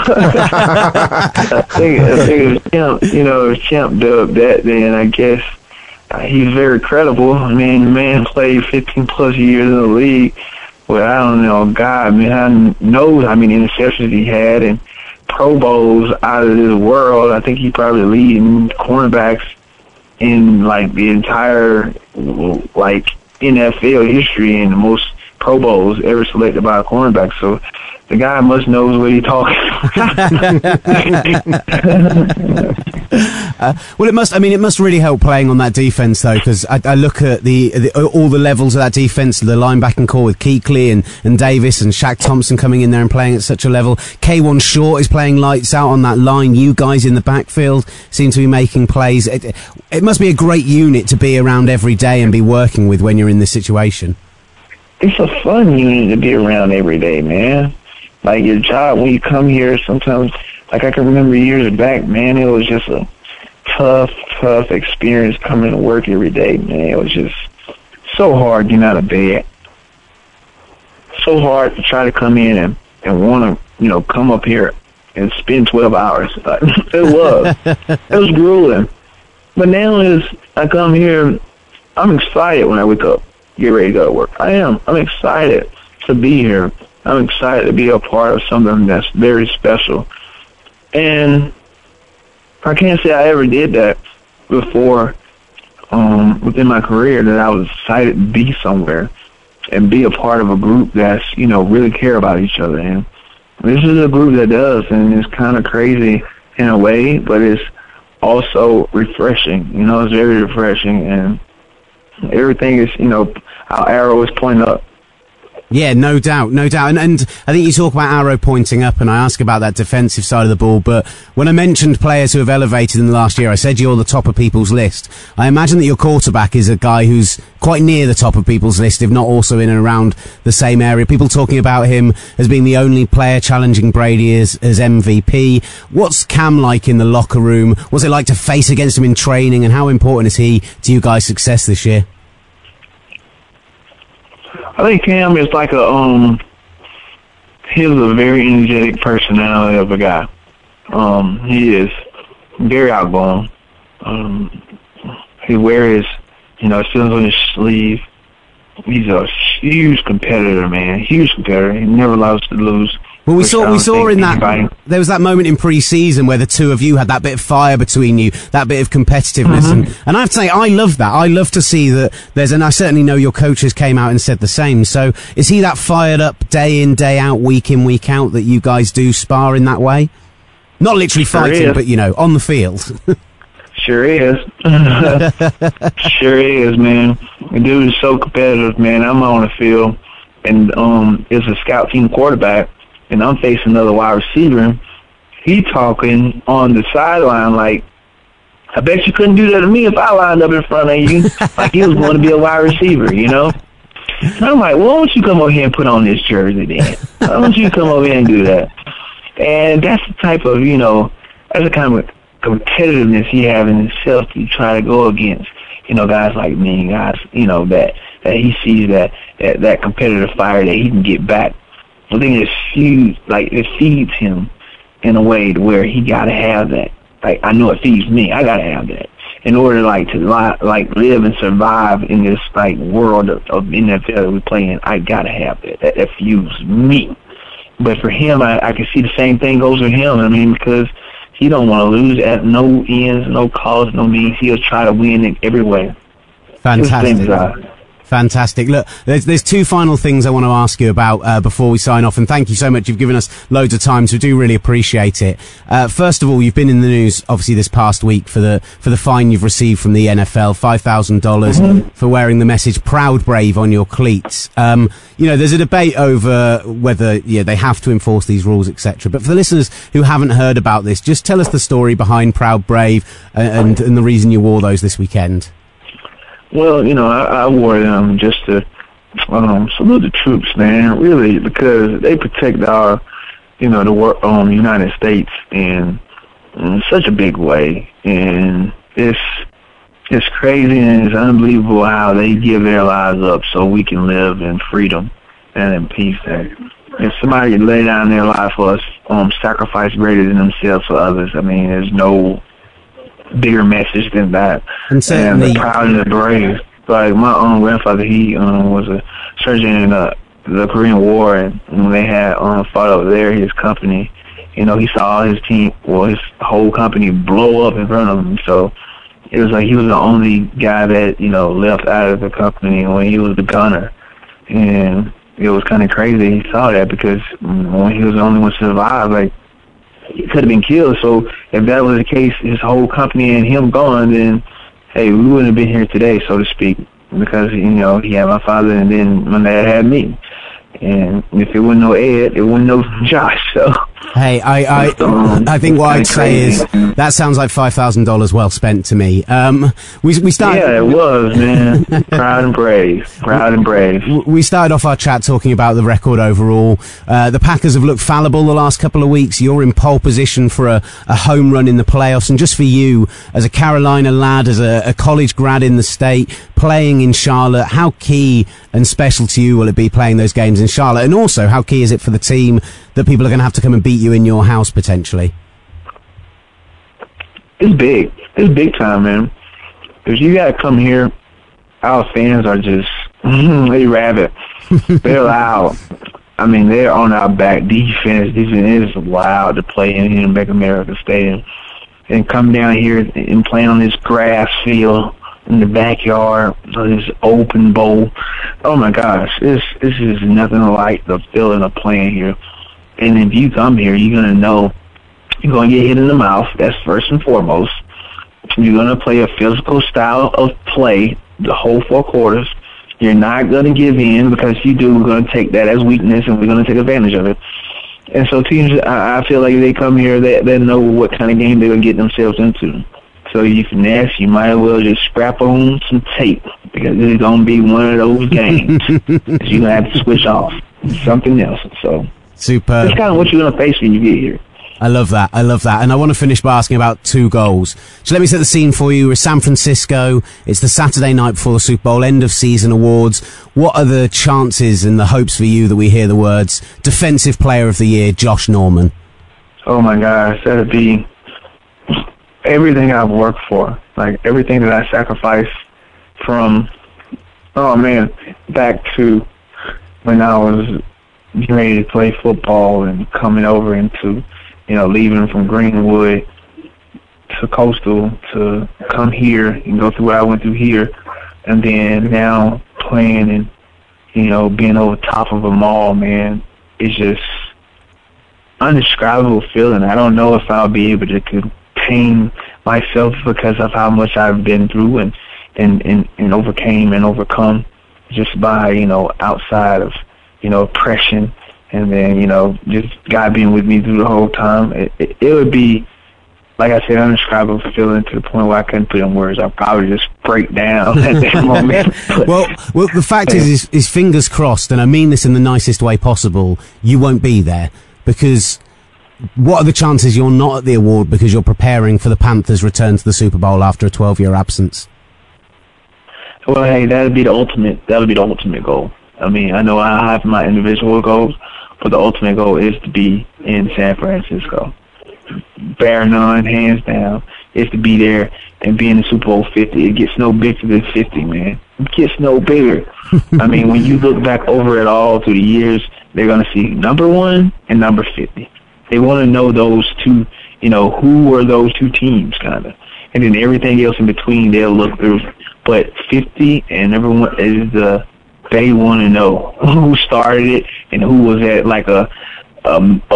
think it was Champ dubbed that, then I guess he's very credible. I mean, the man played 15 plus years in the league. Well, I don't know, God, man, I know how many interceptions he had and Pro Bowls out of this world. I think he probably leading cornerbacks in like the entire like NFL history and the most Pro Bowls ever selected by a cornerback. So the guy must knows what he's talking about. Well, it must really help playing on that defense, though, because I look at the all the levels of that defense, the linebacking core with Kuechly and Davis and Shaq Thompson coming in there and playing at such a level. K'Wan Short is playing lights out on that line. You guys in the backfield seem to be making plays. It must be a great unit to be around every day and be working with when you're in this situation. It's a fun unit to be around every day, man. Like, your job, when you come here, sometimes, like I can remember years back, man, it was just a tough experience coming to work every day, man. It was just so hard getting out of bed. So hard to try to come in and want to, you know, come up here and spend 12 hours. It was grueling. But now I come here, I'm excited when I wake up, get ready to go to work. I am. I'm excited to be here. I'm excited to be a part of something that's very special. And I can't say I ever did that before within my career, that I was excited to be somewhere and be a part of a group that's, you know, really care about each other. And this is a group that does, and it's kind of crazy in a way, but it's also refreshing. You know, it's very refreshing, and everything is, you know, our arrow is pointing up. Yeah, no doubt. And I think you talk about arrow pointing up, and I ask about that defensive side of the ball, but when I mentioned players who have elevated in the last year, I said you're the top of people's list. I imagine that your quarterback is a guy who's quite near the top of people's list, if not also in and around the same area. People talking about him as being the only player challenging Brady as MVP. What's Cam like in the locker room? What's it like to face against him in training, and how important is he to you guys' success this year? I think Cam is like he's a very energetic personality of a guy. He is very outgoing. He wears his, you know, things on his sleeve. He's a huge competitor, man. Huge competitor. He never loves to lose. Well, we saw in that, there was that moment in pre-season where the two of you had that bit of fire between you, that bit of competitiveness. Mm-hmm. And I have to say, I love that. I love to see that there's, and I certainly know your coaches came out and said the same. So is he that fired up day in, day out, week in, week out that you guys do spar in that way? Not literally fighting, but, you know, on the field. Sure is. Sure is, man. The dude is so competitive, man. I'm on the field, and it's a scout team quarterback, and I'm facing another wide receiver. He talking on the sideline like, I bet you couldn't do that to me if I lined up in front of you. Like he was going to be a wide receiver, you know? And I'm like, well, why don't you come over here and put on this jersey then? Why don't you come over here and do that? And that's the type of, you know, that's the kind of competitiveness he has in himself to try to go against, you know, guys like me, and guys, you know, that he sees that competitive fire that he can get back. I think it's huge, like it feeds him in a way to where he gotta have that. Like I know it feeds me, I gotta have that in order like to live and survive in this like world of NFL that we play in. I gotta have that. That fuels me. But for him, I can see the same thing goes with him. I mean, because he don't want to lose at no ends, no cause, no means. He'll try to win in every way. Fantastic. Fantastic. Look, there's two final things I want to ask you about before we sign off, and thank you so much. You've given us loads of time, so we do really appreciate it. First of all, you've been in the news, obviously, this past week for the fine you've received from the NFL, $5,000 for wearing the message "Proud Brave" on your cleats. You know, there's a debate over whether they have to enforce these rules, etc. But for the listeners who haven't heard about this, just tell us the story behind "Proud Brave" and the reason you wore those this weekend. Well, you know, I wore them just to salute the troops, man, really, because they protect our, you know, the United States in such a big way. And it's crazy and it's unbelievable how they give their lives up so we can live in freedom and in peace. And if somebody lay down their life for us, sacrifice greater than themselves for others, I mean, there's no bigger message than that. And the proud and the brave. Like, my own grandfather, he was a surgeon in the Korean War, and when they had fought over there, his company, you know, he saw his team, well, his whole company blow up in front of him. So it was like he was the only guy that, you know, left out of the company when he was the gunner. And it was kind of crazy he saw that, because when he was the only one to survive, like, he could have been killed. So if that was the case, his whole company and him gone, then, hey, we wouldn't have been here today, so to speak, because, you know, he had my father, and then my dad had me. And if it wasn't no Ed, it wasn't no Josh. So hey, I think what I'd say is that sounds like $5,000 well spent to me. We started. Yeah, it was, man. Proud and brave. We started off our chat talking about the record overall. The Packers have looked fallible the last couple of weeks. You're in pole position for a home run in the playoffs, and just for you as a Carolina lad, as a college grad in the state, playing in Charlotte, how key and special to you will it be playing those games in Charlotte? And also, how key is it for the team that people are going to have to come and beat you in your house, potentially? It's big. It's big time, man. Because you got to come here. Our fans are just, they rabid. They're loud. I mean, they're on our back. Defense is loud to play in Bank of America Stadium. And come down here and play on this grass field in the backyard, this open bowl. Oh my gosh, this is nothing like the feeling of playing here. And if you come here, you're gonna know you're gonna get hit in the mouth. That's first and foremost. You're gonna play a physical style of play the whole four quarters. You're not gonna give in, because if you do, we're gonna take that as weakness, and we're gonna take advantage of it. And so teams, I feel like if they come here, they know what kind of game they're gonna get themselves into. So you finesse, you might as well just scrap on some tape, because it's going to be one of those games. You're going to have to switch off something else. So super. That's kind of what you're going to face when you get here. I love that. And I want to finish by asking about two goals. So let me set the scene for you. We're in San Francisco. It's the Saturday night before the Super Bowl, end of season awards. What are the chances and the hopes for you that we hear the words, Defensive Player of the Year, Josh Norman? Oh, my gosh. That would be everything I've worked for, like everything that I sacrificed from, oh man, back to when I was ready to play football and coming over into, you know, leaving from Greenwood to Coastal to come here and go through what I went through here, and then now playing and, you know, being over top of them all, man, it's just indescribable feeling. I don't know if I'll be able to contain myself because of how much I've been through and overcome just by, you know, outside of, you know, oppression, and then, you know, just God being with me through the whole time. It would be, like I said, indescribable feeling to the point where I couldn't put in words. I'd probably just break down at that moment. Well, the fact is fingers crossed, and I mean this in the nicest way possible, you won't be there, because what are the chances you're not at the award because you're preparing for the Panthers' return to the Super Bowl after a 12-year absence? Well, hey, that would be the ultimate goal. I mean, I know I have my individual goals, but the ultimate goal is to be in San Francisco. Bare none, hands down, is to be there and be in the Super Bowl 50. It gets no bigger than 50, man. It gets no bigger. I mean, when you look back over it all through the years, they're going to see number 1 and number 50. They want to know those two, you know, who were those two teams, kind of. And then everything else in between, they'll look through. But 50 and everyone is they want to know who started it and who was at like a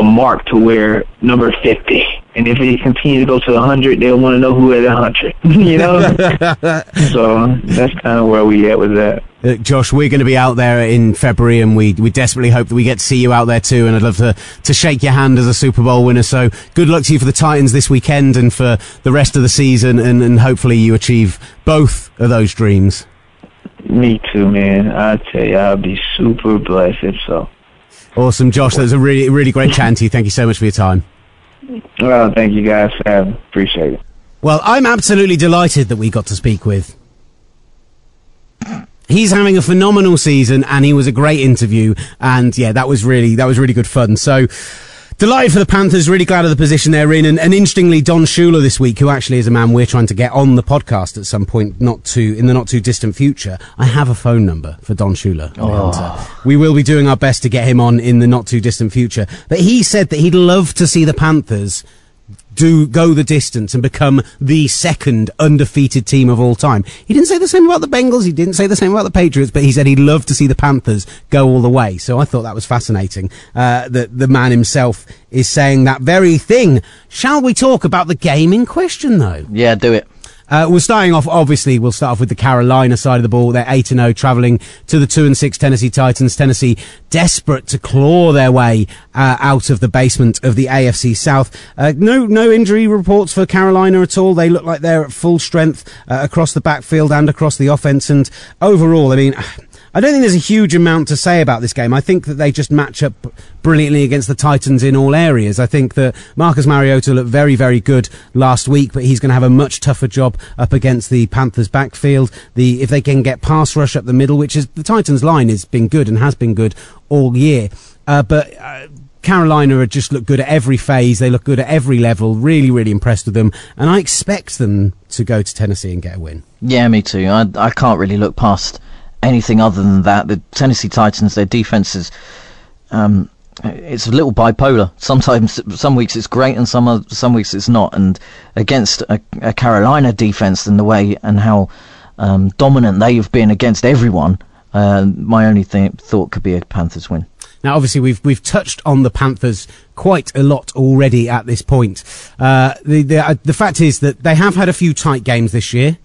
mark to where number 50. And if it continues to go to 100, they'll want to know who at 100, you know? So that's kind of where we at with that. Josh, we're going to be out there in February, and we desperately hope that we get to see you out there too, and I'd love to shake your hand as a Super Bowl winner. So good luck to you for the Titans this weekend and for the rest of the season, and hopefully you achieve both of those dreams. Me too, man. I tell you, I'll be super blessed if so. Awesome, Josh. That was a really, really great chat to you. Thank you so much for your time. Well, thank you guys for having me. Appreciate it. Well, I'm absolutely delighted that we got to speak with. He's having a phenomenal season, and he was a great interview. And yeah, that was really good fun. So Delighted for the Panthers, really glad of the position they're in. And interestingly, Don Shula this week, who actually is a man we're trying to get on the podcast at some point, in the not too distant future. I have a phone number for Don Shula. Oh. We will be doing our best to get him on in the not too distant future. But he said that he'd love to see the Panthers go the distance and become the second undefeated team of all time. He didn't say the same about the Bengals, he didn't say the same about the Patriots, but he said he'd love to see the Panthers go all the way. So I thought that was fascinating, that the man himself is saying that very thing. Shall we talk about the game in question, though? Yeah, do it. We'll start off with the Carolina side of the ball. They're 8-0, travelling to the 2-6 Tennessee Titans. Tennessee desperate to claw their way out of the basement of the AFC South. No injury reports for Carolina at all. They look like they're at full strength across the backfield and across the offense. And overall, I mean, I don't think there's a huge amount to say about this game. I think that they just match up brilliantly against the Titans in all areas. I think that Marcus Mariota looked very, very good last week, but he's going to have a much tougher job up against the Panthers' backfield. If they can get pass rush up the middle, which is the Titans' line has been good and has been good all year. Carolina just look good at every phase. They look good at every level. Really, really impressed with them. And I expect them to go to Tennessee and get a win. Yeah, me too. I can't really look past anything other than that. The Tennessee Titans, their defense is it's a little bipolar. Sometimes, some weeks it's great, and some weeks it's not. And against a Carolina defense, and the way and how dominant they have been against everyone, my only thought could be a Panthers win. Now, obviously, we've touched on the Panthers quite a lot already at this point. The fact is that they have had a few tight games this year.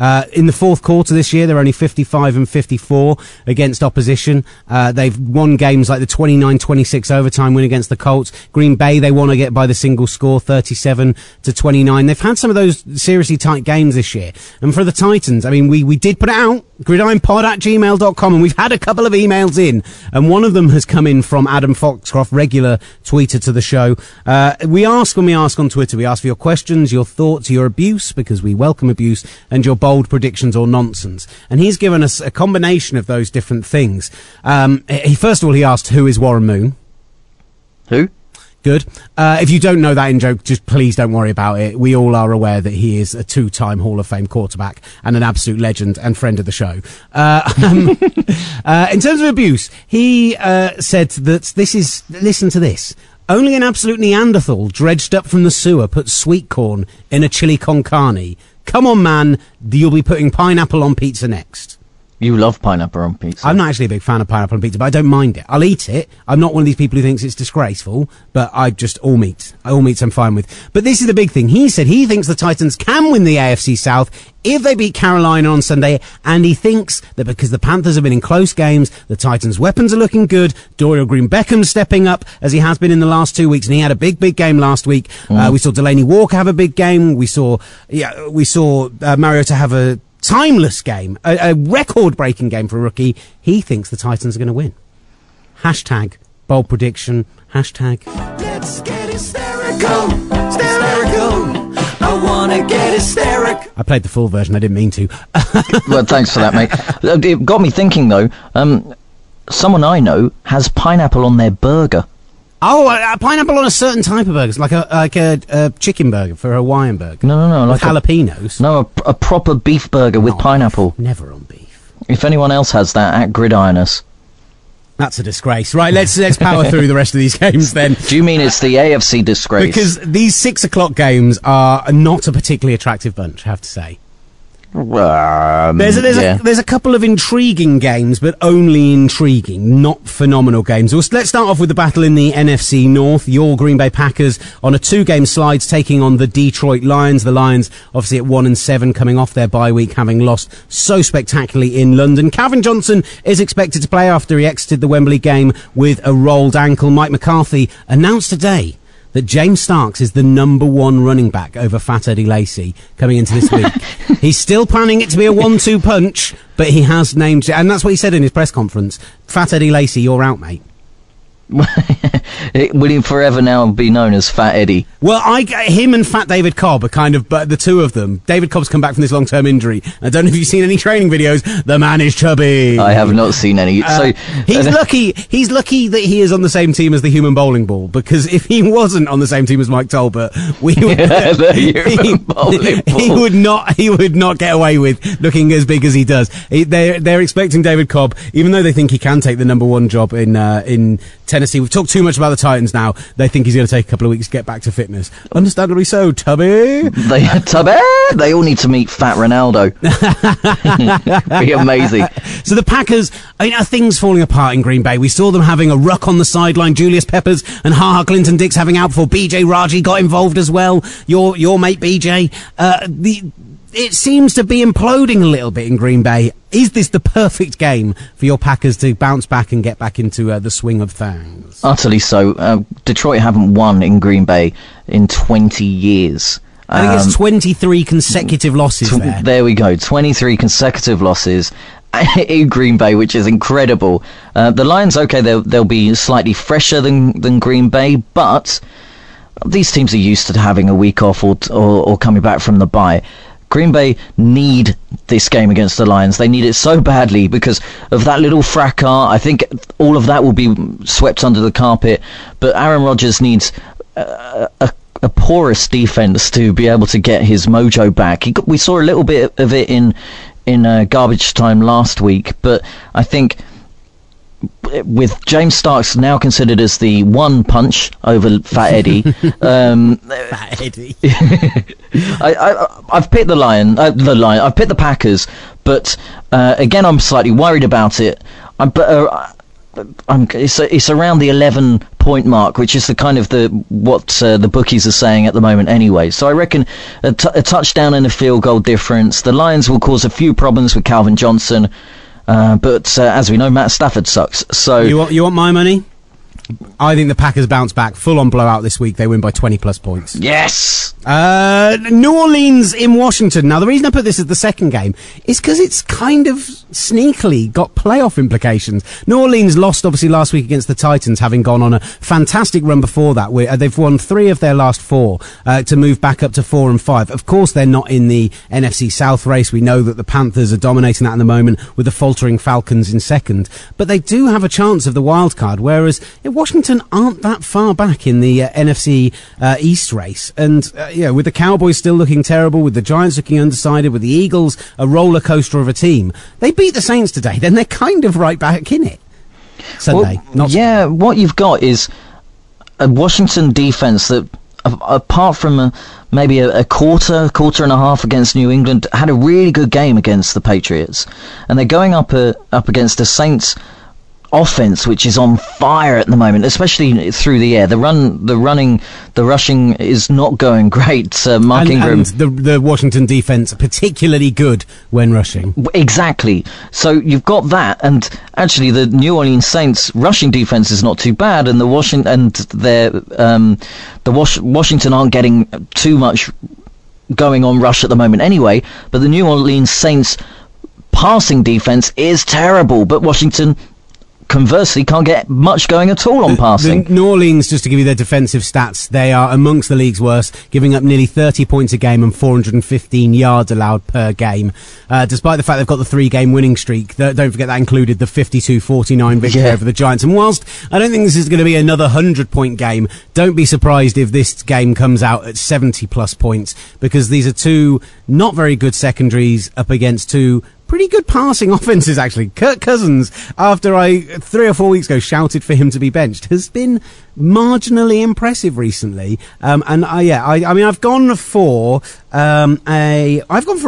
In the fourth quarter this year, they're only 55-54 against opposition. They've won games like the 29-26 overtime win against the Colts. Green Bay, they want to get by the single score, 37-29. They've had some of those seriously tight games this year. And for the Titans, I mean, we did put it out, gridironpod@gmail.com, and we've had a couple of emails in. And one of them has come in from Adam Foxcroft, regular tweeter to the show. We ask on Twitter, we ask for your questions, your thoughts, your abuse, because we welcome abuse, and your bold predictions or nonsense. And he's given us a combination of those different things. He asked, who is Warren Moon? Who? Good. If you don't know that in joke, just please don't worry about it. We all are aware that he is a two-time Hall of Fame quarterback and an absolute legend and friend of the show. In terms of abuse, he said that listen to this. Only an absolute Neanderthal dredged up from the sewer put sweet corn in a chili con carne. Come on, man, you'll be putting pineapple on pizza next. You love pineapple on pizza. I'm not actually a big fan of pineapple on pizza, but I don't mind it. I'll eat it. I'm not one of these people who thinks it's disgraceful, but all meats I'm fine with. But this is the big thing. He said he thinks the Titans can win the AFC South if they beat Carolina on Sunday, and he thinks that because the Panthers have been in close games, the Titans' weapons are looking good, Dorial Green-Beckham's stepping up, as he has been in the last 2 weeks, and he had a big game last week. We saw Delaney Walker have a big game. We saw Mariota have a timeless game, a record-breaking game for a rookie. He thinks the Titans are going to win. Hashtag bold prediction. Hashtag let's get hysterical. I want to get hysterical. I played the full version. I didn't mean to. Well, thanks for that, mate. It got me thinking, though. Someone I know has pineapple on their burger. Oh, pineapple on a certain type of burger, like a chicken burger for a Hawaiian burger. No, like jalapenos. A proper beef burger with pineapple. Never on beef. If anyone else has that, at Gridironus. That's a disgrace. Right, let's power through the rest of these games then. Do you mean it's the AFC disgrace? Because these 6 o'clock games are not a particularly attractive bunch, I have to say. There's a couple of intriguing games, but only intriguing, not phenomenal games. Let's start off with the battle in the NFC North. Your Green Bay Packers on a 2-game slide, taking on the Detroit Lions. The Lions, obviously at 1-7, coming off their bye week, having lost so spectacularly in London. Calvin Johnson is expected to play after he exited the Wembley game with a rolled ankle. Mike McCarthy announced today that James Starks is the number 1 running back over Fat Eddie Lacy coming into this week. He's still planning it to be a 1-2 punch, but he has named, and that's what he said in his press conference, Fat Eddie Lacy, you're out, mate. Will he forever now be known as Fat Eddie? Well, him and Fat David Cobb are kind of the two of them. David Cobb's come back from this long-term injury. I don't know if you've seen any training videos. The man is chubby. I have not seen any. He's lucky that he is on the same team as the human bowling ball, because if he wasn't on the same team as Mike Tolbert, he would not get away with looking as big as he does. They're expecting David Cobb, even though they think he can take the #1 job in Tennessee. We've talked too much about the Titans now. They think he's going to take a couple of weeks to get back to fitness. Understandably so, Tubby. They all need to meet Fat Ronaldo. Be amazing. So the Packers, are things falling apart in Green Bay? We saw them having a ruck on the sideline. Julius Peppers and Ha-Ha Clinton-Dix having out before BJ Raji got involved as well. Your mate BJ. It seems to be imploding a little bit in Green Bay. Is this the perfect game for your Packers to bounce back and get back into the swing of things? Utterly so. Detroit haven't won in Green Bay in 20 years. I think it's 23 consecutive losses there. There we go. 23 consecutive losses in Green Bay, which is incredible. The Lions, okay, they'll be slightly fresher than Green Bay, but these teams are used to having a week off or coming back from the bye. Green Bay need this game against the Lions. They need it so badly because of that little fracas. I think all of that will be swept under the carpet. But Aaron Rodgers needs a porous defense to be able to get his mojo back. We saw a little bit of it in garbage time last week, but I think with James Starks now considered as the one punch over Fat Eddie, Fat Eddie. I've picked I've picked the Packers, but again, I'm slightly worried about it. It's around the 11-point mark, which is the kind of what the bookies are saying at the moment anyway. So I reckon a touchdown and a field goal difference. The Lions will cause a few problems with Calvin Johnson. But as we know, Matt Stafford sucks. So you want my money? I think the Packers bounce back, full-on blowout this week. They win by 20-plus points. Yes! New Orleans in Washington. Now, the reason I put this as the second game is because it's kind of sneakily got playoff implications. New Orleans lost, obviously, last week against the Titans, having gone on a fantastic run before that. They've won 3 of their last 4 to move back up to 4-5. Of course, they're not in the NFC South race. We know that the Panthers are dominating that at the moment with the faltering Falcons in second. But they do have a chance of the wild card, whereas Washington aren't that far back in the NFC East race. And, with the Cowboys still looking terrible, with the Giants looking undecided, with the Eagles a roller coaster of a team. They beat the Saints today, then they're kind of right back in it. Sunday. Well, what you've got is a Washington defense that, apart from maybe a quarter and a half against New England, had a really good game against the Patriots. And they're going up against the Saints offense, which is on fire at the moment, especially through the air. The rushing is not going great. Mark Ingram and the Washington defense particularly good when rushing. Exactly. So you've got that, and actually the New Orleans Saints rushing defense is not too bad, and Washington aren't getting too much going on rush at the moment anyway. But the New Orleans Saints passing defense is terrible, but Washington, conversely, can't get much going at all on passing. New Orleans, just to give you their defensive stats, they are amongst the league's worst, giving up nearly 30 points a game and 415 yards allowed per game. Despite the fact they've got the 3-game winning streak, don't forget that included the 52-49 victory over the Giants. And whilst I don't think this is going to be another 100-point game, don't be surprised if this game comes out at 70-plus points, because these are two not very good secondaries up against two pretty good passing offenses, actually. Kirk Cousins, after 3 or 4 weeks ago shouted for him to be benched, has been marginally impressive recently. I've gone for a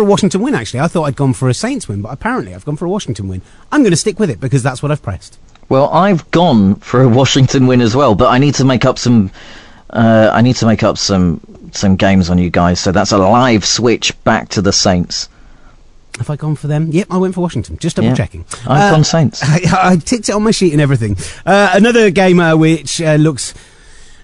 Washington win, actually. I thought I'd gone for a Saints win, but apparently I've gone for a Washington win. I'm going to stick with it because that's what I've pressed. Well, I've gone for a Washington win as well, but I need to make up some games on you guys. So that's a live switch back to the Saints. Have I gone for them? Yep, I went for Washington. Just double-checking. I've gone Saints. I ticked it on my sheet and everything. Another game which looks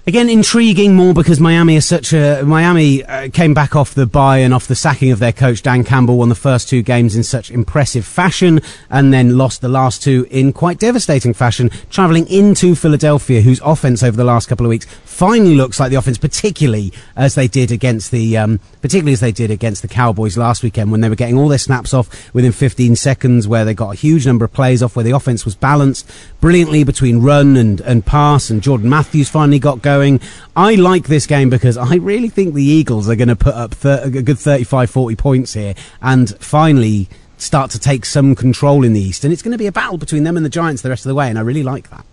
Again, intriguing more because Miami is such a... Miami came back off the bye and off the sacking of their coach, Dan Campbell, won the first two games in such impressive fashion and then lost the last two in quite devastating fashion, travelling into Philadelphia, whose offence over the last couple of weeks finally looks like the offence, particularly as they did against the Cowboys last weekend, when they were getting all their snaps off within 15 seconds, where they got a huge number of plays off, where the offence was balanced brilliantly between run and pass, and Jordan Matthews finally got going. I like this game because I really think the Eagles are going to put up a good 35, 40 points here and finally start to take some control in the East. And it's going to be a battle between them and the Giants the rest of the way, and I really like that.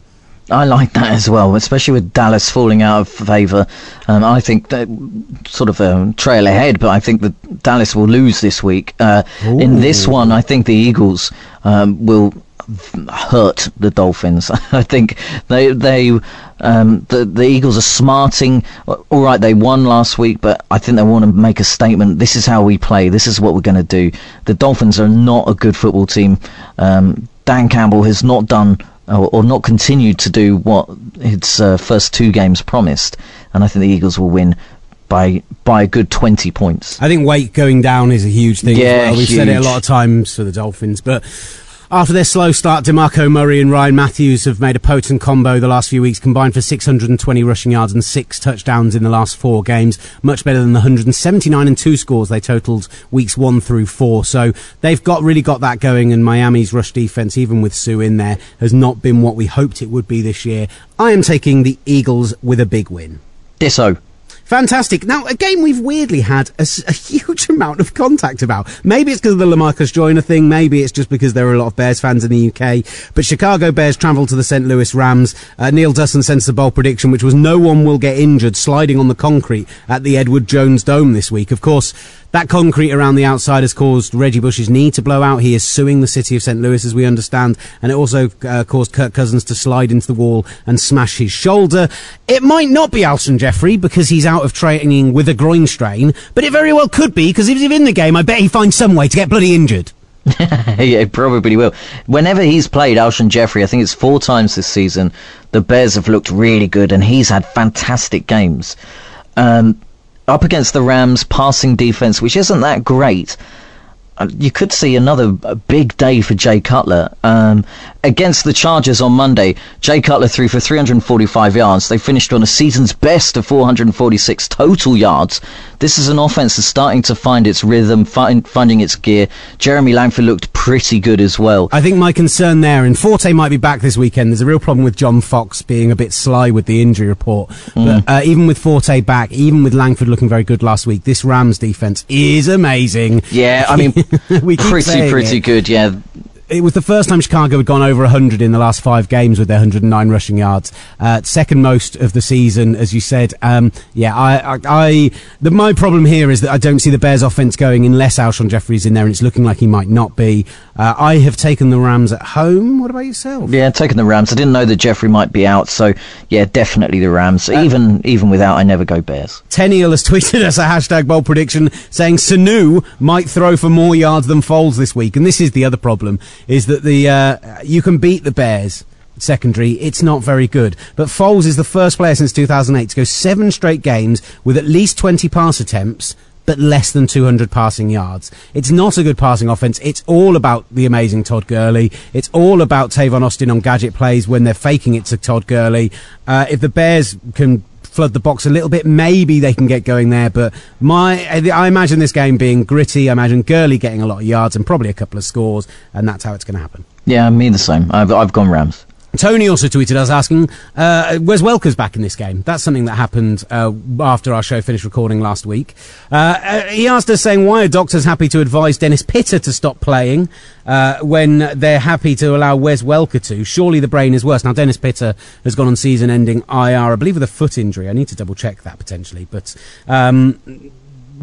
I like that as well, especially with Dallas falling out of favour. I think they're sort of a trail ahead, but I think that Dallas will lose this week. In this one, I think the Eagles will hurt the Dolphins. I think the Eagles are smarting. All right, they won last week, but I think they want to make a statement. This is how we play. This is what we're going to do. The Dolphins are not a good football team. Dan Campbell has not done or not continued to do what his first two games promised, and I think the Eagles will win by a good 20 points. I think weight going down is a huge thing. Yeah, as well. We've said it a lot of times for the Dolphins, but after their slow start, DeMarco Murray and Ryan Matthews have made a potent combo the last few weeks, combined for 620 rushing yards and 6 touchdowns in the last 4 games, much better than the 179 and 2 scores they totaled weeks 1 through 4. So they've really got that going, and Miami's rush defense, even with Sue in there, has not been what we hoped it would be this year. I am taking the Eagles with a big win. Disso. Fantastic. Now, a game we've weirdly had a huge amount of contact about. Maybe it's because of the LaMarcus Joyner thing. Maybe it's just because there are a lot of Bears fans in the UK. But Chicago Bears travel to the St. Louis Rams. Neil Dustin sends the bold prediction, which was no one will get injured sliding on the concrete at the Edward Jones Dome this week. Of course, that concrete around the outside has caused Reggie Bush's knee to blow out. He is suing the city of St. Louis, as we understand. And it also caused Kirk Cousins to slide into the wall and smash his shoulder. It might not be Alshon Jeffrey because he's out of training with a groin strain, but it very well could be, because if he's in the game, I bet he finds some way to get bloody injured. Yeah, probably will. Whenever he's played Alshon Jeffrey, I think it's 4 times this season, the Bears have looked really good, and he's had fantastic games. Up against the Rams' passing defense, which isn't that great, you could see another big day for Jay Cutler. Against the Chargers on Monday, Jay Cutler threw for 345 yards. They finished on a season's best of 446 total yards. This is an offense that's starting to find its rhythm, finding its gear. Jeremy Langford looked pretty good as well. I think my concern there, and Forte might be back this weekend, there's a real problem with John Fox being a bit sly with the injury report. But even with Forte back, even with Langford looking very good last week, this Rams defense is amazing. Yeah, I mean... pretty good, yeah. It was the first time Chicago had gone over 100 in the last 5 games with their 109 rushing yards. Second most of the season, as you said. My problem here is that I don't see the Bears offense going unless Alshon Jeffrey's in there, and it's looking like he might not be. I have taken the Rams at home. What about yourself? Yeah, taken the Rams. I didn't know that Jeffrey might be out, so yeah, definitely the Rams. Even without, I never go Bears. Tenniel has tweeted us a hashtag bold prediction saying Sanu might throw for more yards than Foles this week, and this is the other problem. Is that you can beat the Bears secondary, it's not very good, but Foles is the first player since 2008 to go 7 straight games with at least 20 pass attempts but less than 200 passing yards. It's not a good passing offense. It's all about the amazing Todd Gurley. It's all about Tavon Austin on gadget plays when they're faking it to Todd Gurley. If the Bears can flood the box a little bit, maybe they can get going there, but I imagine this game being gritty. I imagine Gurley getting a lot of yards and probably a couple of scores, and that's how it's going to happen. Yeah, me the same. I've gone Rams. Tony also tweeted us asking, where's Welker's back in this game? That's something that happened after our show finished recording last week. He asked us saying, why are doctors happy to advise Dennis Pitta to stop playing when they're happy to allow Wes Welker to? Surely the brain is worse. Now, Dennis Pitta has gone on season-ending IR, I believe with a foot injury. I need to double-check that potentially, but...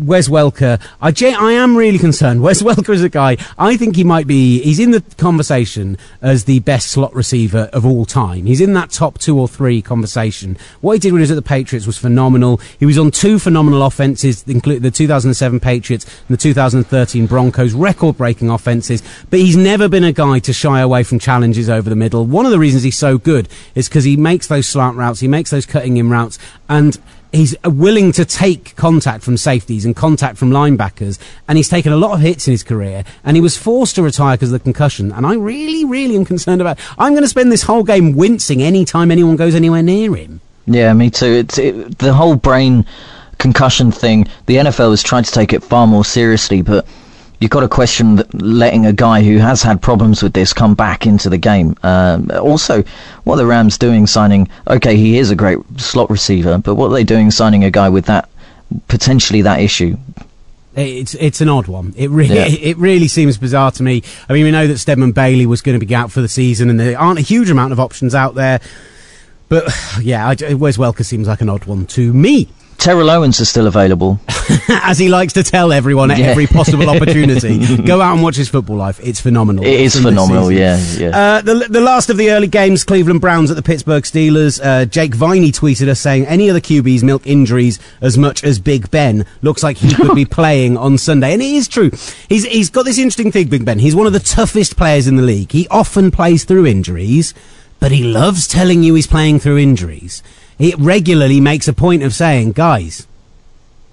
Wes Welker, I am really concerned. Wes Welker is a guy, I think he might be, he's in the conversation as the best slot receiver of all time. He's in that top two or three conversation. What he did when he was at the Patriots was phenomenal. He was on two phenomenal offenses, including the 2007 Patriots and the 2013 Broncos, record-breaking offenses, but he's never been a guy to shy away from challenges over the middle. One of the reasons he's so good is because he makes those slant routes, he makes those cutting-in routes, and he's willing to take contact from safeties and contact from linebackers, and he's taken a lot of hits in his career, and he was forced to retire because of the concussion, and I really, really am concerned about it. I'm going to spend this whole game wincing any time anyone goes anywhere near him. Yeah, me too. It's the whole brain concussion thing. The NFL has tried to take it far more seriously, but you've got to question letting a guy who has had problems with this come back into the game. Also, what are the Rams doing signing? Okay, he is a great slot receiver, but what are they doing signing a guy with that, potentially that issue? It's an odd one. It really seems bizarre to me. I mean, we know that Stedman Bailey was going to be out for the season, and there aren't a huge amount of options out there. But yeah, Wes Welker seems like an odd one to me. Terrell Owens is still available. As he likes to tell everyone at every possible opportunity. Go out and watch his football life. It's phenomenal. It is phenomenal, yeah. The last of the early games, Cleveland Browns at the Pittsburgh Steelers. Jake Viney tweeted us saying, any of the QBs milk injuries as much as Big Ben. Looks like he could be playing on Sunday. And it is true. He's got this interesting thing, Big Ben. He's one of the toughest players in the league. He often plays through injuries, but he loves telling you he's playing through injuries. It regularly makes a point of saying, guys,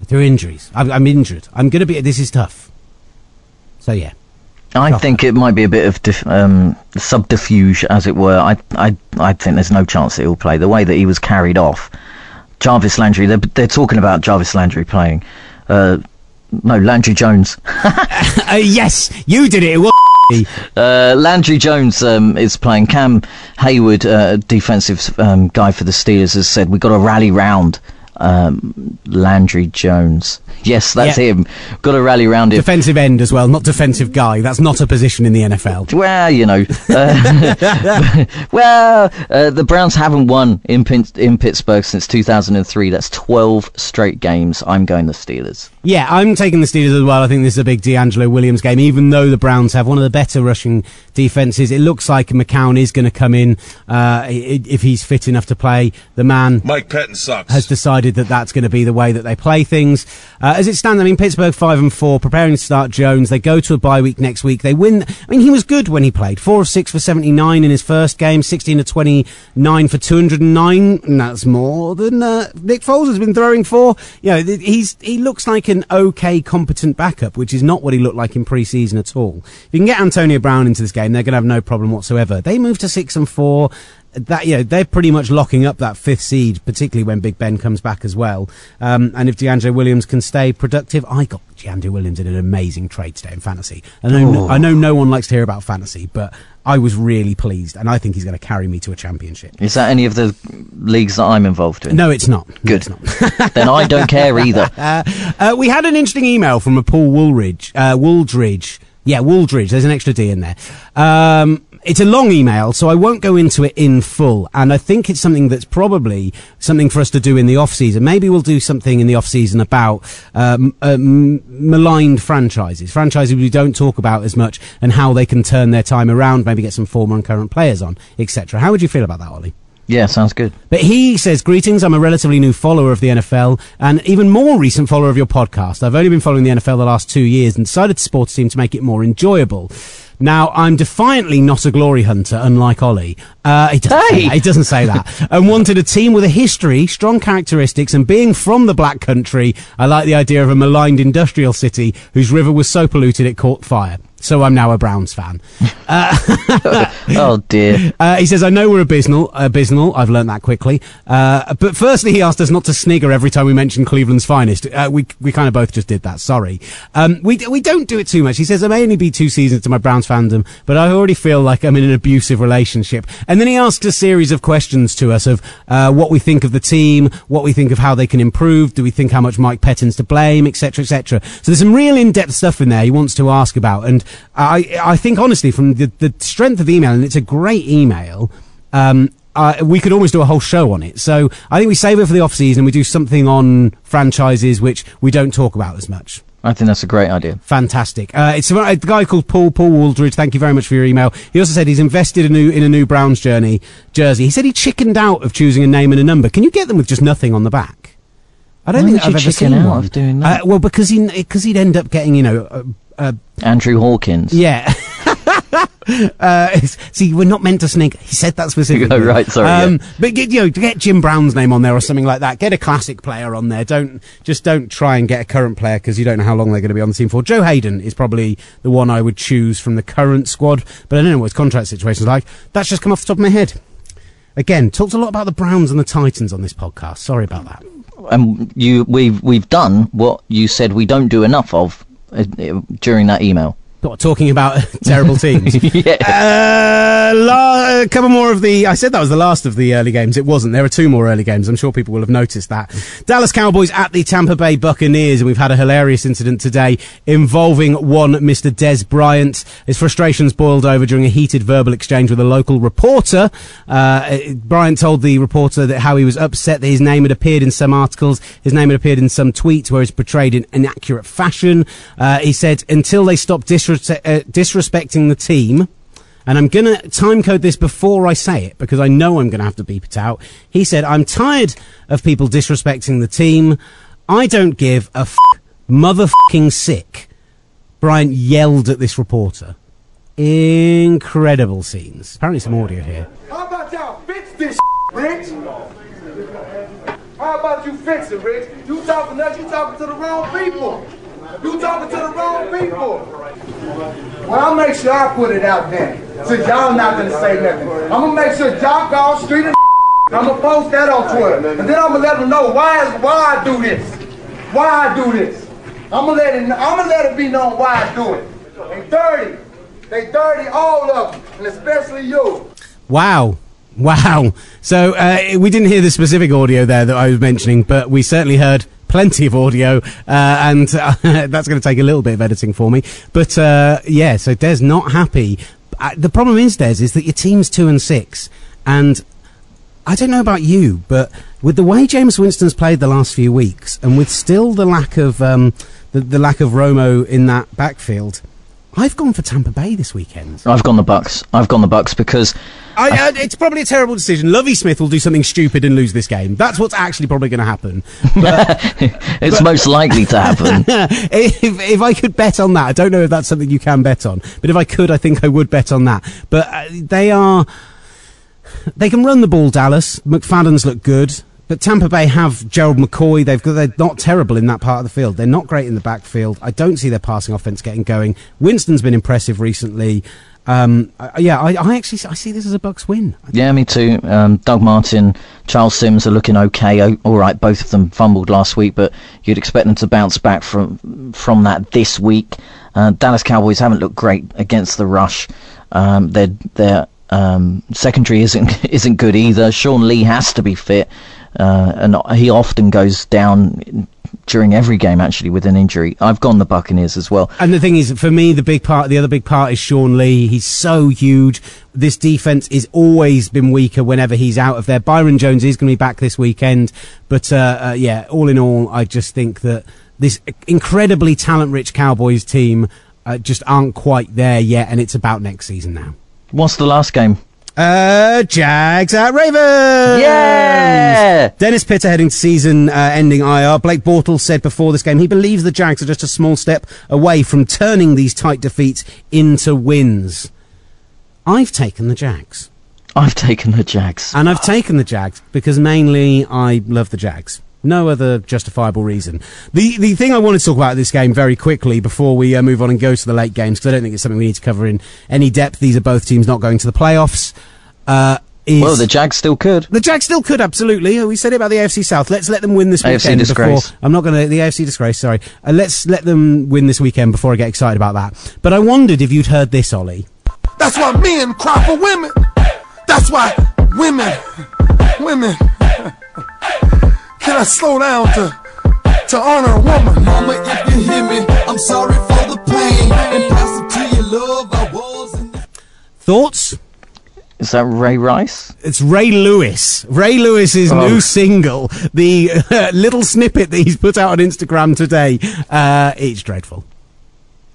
through injuries, I'm injured. I'm going to be, this is tough. So, yeah. I think it might be a bit of subterfuge, as it were. I think there's no chance that he'll play. The way that he was carried off, Jarvis Landry, they're talking about Jarvis Landry playing. No, Landry Jones. Yes, you did it. It was Landry Jones is playing. Cam Hayward, defensive guy for the Steelers, has said we've got to rally round Landry Jones. Yes, that's him. Got to rally round him. Defensive end as well, not defensive guy. That's not a position in the NFL. Well, you know. The Browns haven't won in Pittsburgh since 2003. That's 12 straight games. I'm going the Steelers. Yeah, I'm taking the Steelers as well. I think this is a big D'Angelo Williams game, even though the Browns have one of the better rushing defenses. It looks like McCown is going to come in if he's fit enough to play. The man, Mike Pettin, sucks. Has decided that that's going to be the way that they play things. As it stands, I mean, Pittsburgh 5-4, preparing to start Jones. They go to a bye week next week. They win. I mean, he was good when he played. 4 of 6 for 79 in his first game, 16 of 29 for 209. And that's more than Nick Foles has been throwing for. You know, he looks like an okay, competent backup, which is not what he looked like in pre-season at all. If you can get Antonio Brown into this game, they're going to have no problem whatsoever. They move to 6-4. That, you know, they're pretty much locking up that fifth seed, particularly when Big Ben comes back as well. And if D'Angelo Williams can stay productive, I got D'Angelo Williams in an amazing trade today in fantasy. And I know no one likes to hear about fantasy, but I was really pleased, and I think he's going to carry me to a championship. Is that any of the leagues that I'm involved in? No, it's not. Good. No, it's not. Then I don't care either. We had an interesting email from a Paul Wooldridge. Wooldridge. There's an extra D in there. It's a long email, so I won't go into it in full. And I think it's something that's probably something for us to do in the off-season. Maybe we'll do something in the off-season about maligned franchises we don't talk about as much, and how they can turn their time around, maybe get some former and current players on, etc. How would you feel about that, Ollie? Yeah, sounds good. But he says, greetings, I'm a relatively new follower of the NFL and even more recent follower of your podcast. I've only been following the NFL the last 2 years and decided to support a team to make it more enjoyable. Now, I'm defiantly not a glory hunter, unlike Ollie. He doesn't say that. And wanted a team with a history, strong characteristics, and being from the black country, I like the idea of a maligned industrial city whose river was so polluted it caught fire. So I'm now a Browns fan. Oh dear. He says, I know we're abysmal. I've learned that quickly. But firstly, he asked us not to snigger every time we mention Cleveland's finest. We kind of both just did that. Sorry. We don't do it too much. He says, I may only be 2 seasons to my Browns fandom, but I already feel like I'm in an abusive relationship. And then he asked a series of questions to us of, what we think of the team, what we think of how they can improve. Do we think how much Mike Pettin's to blame, etc., etc. So there's some real in-depth stuff in there he wants to ask about. And I think, honestly, from the strength of the email, and it's a great email, we could almost do a whole show on it. So I think we save it for the off-season and we do something on franchises which we don't talk about as much. I think that's a great idea. Fantastic. It's a guy called Paul Wooldridge. Thank you very much for your email. He also said he's invested in a new Browns jersey. He said he chickened out of choosing a name and a number. Can you get them with just nothing on the back? I don't think I've ever seen one. Why would you chicken out of doing that? Well, because he'd end up getting, Andrew Hawkins. Yeah. See, we're not meant to sneak. He said that specifically. Oh, right, sorry. Yeah. But get Jim Brown's name on there or something like that. Get a classic player on there. Don't try and get a current player because you don't know how long they're going to be on the team for. Joe Hayden is probably the one I would choose from the current squad, but I don't know what his contract situation's like. That's just come off the top of my head. Again, talked a lot about the Browns and the Titans on this podcast. Sorry about that. We've done what you said we don't do enough of during that email. Talking about terrible teams. Yeah. A couple more of the... I said that was the last of the early games. It wasn't. There are two more early games. I'm sure people will have noticed that. Dallas Cowboys at the Tampa Bay Buccaneers. And we've had a hilarious incident today involving one Mr. Des Bryant. His frustrations boiled over during a heated verbal exchange with a local reporter. Bryant told the reporter that how he was upset that his name had appeared in some articles. His name had appeared in some tweets where it's portrayed in inaccurate fashion. He said, until they stop disrespecting the team, and I'm going to time code this before I say it because I know I'm going to have to beep it out. He said, I'm tired of people disrespecting the team. I don't give a motherfucking sick. Bryant yelled at this reporter. Incredible scenes. Apparently some audio here. How about y'all fix this Rich? How about you fix it, Rich? You talking to the wrong people. You talking to the wrong people. Well, I'll make sure I put it out there, since y'all not going to say nothing. I'm going to make sure y'all go street and I'm going to post that on Twitter. And then I'm going to let them know why I do this. Why I do this. I'm going to let it be known why I do it. They dirty. They dirty, all of them, and especially you. Wow. So we didn't hear the specific audio there that I was mentioning, but we certainly heard plenty of audio, and that's going to take a little bit of editing for me. But, yeah, so Des not happy. The problem is, Des, is that your team's 2-6. And I don't know about you, but with the way James Winston's played the last few weeks, and with still the lack of, the lack of Romo in that backfield, I've gone for Tampa Bay this weekend. I've gone the Bucks because... it's probably a terrible decision. Lovie Smith will do something stupid and lose this game. That's what's actually probably going to happen. But, it's most likely to happen. if I could bet on that, I don't know if that's something you can bet on, but if I could, I think I would bet on that. But they can run the ball, Dallas. McFadden's look good. But Tampa Bay have Gerald McCoy. They're not terrible in that part of the field. They're not great in the backfield. I don't see their passing offense getting going. Winston's been impressive recently. I see this as a Bucks win. Yeah, me too. Doug Martin, Charles Sims are looking okay. All right, both of them fumbled last week, but you'd expect them to bounce back from that this week. Dallas Cowboys haven't looked great against the rush. Their secondary isn't good either. Sean Lee has to be fit. And he often goes down during every game, actually, with an injury. I've gone the Buccaneers as well. And the thing is, for me, the other big part is Sean Lee. He's so huge. This defense is always been weaker whenever he's out of there. Byron Jones is going to be back this weekend. But, yeah, all in all, I just think that this incredibly talent-rich Cowboys team just aren't quite there yet, and it's about next season now. What's the last game? Jags at Ravens! Yeah! Dennis Pitta heading to season-ending IR. Blake Bortles said before this game he believes the Jags are just a small step away from turning these tight defeats into wins. I've taken the Jags. And I've taken the Jags because mainly I love the Jags. No other justifiable reason. The thing I wanted to talk about this game very quickly before we move on and go to the late games, because I don't think it's something we need to cover in any depth. These are both teams not going to the playoffs. Well, the Jags still could. The Jags still could, absolutely. We said it about the AFC South. Let's let them win this weekend. AFC disgrace. The AFC disgrace, sorry. Let's let them win this weekend before I get excited about that. But I wondered if you'd heard this, Ollie. That's why men cry for women. That's why women. Can I slow down to honor a woman? Mama, if you hear me, I'm sorry for the pain. And pass it to your love, I was in. Thoughts? Is that Ray Rice? It's Ray Lewis. Ray Lewis's new single, the little snippet that he's put out on Instagram today. It's dreadful.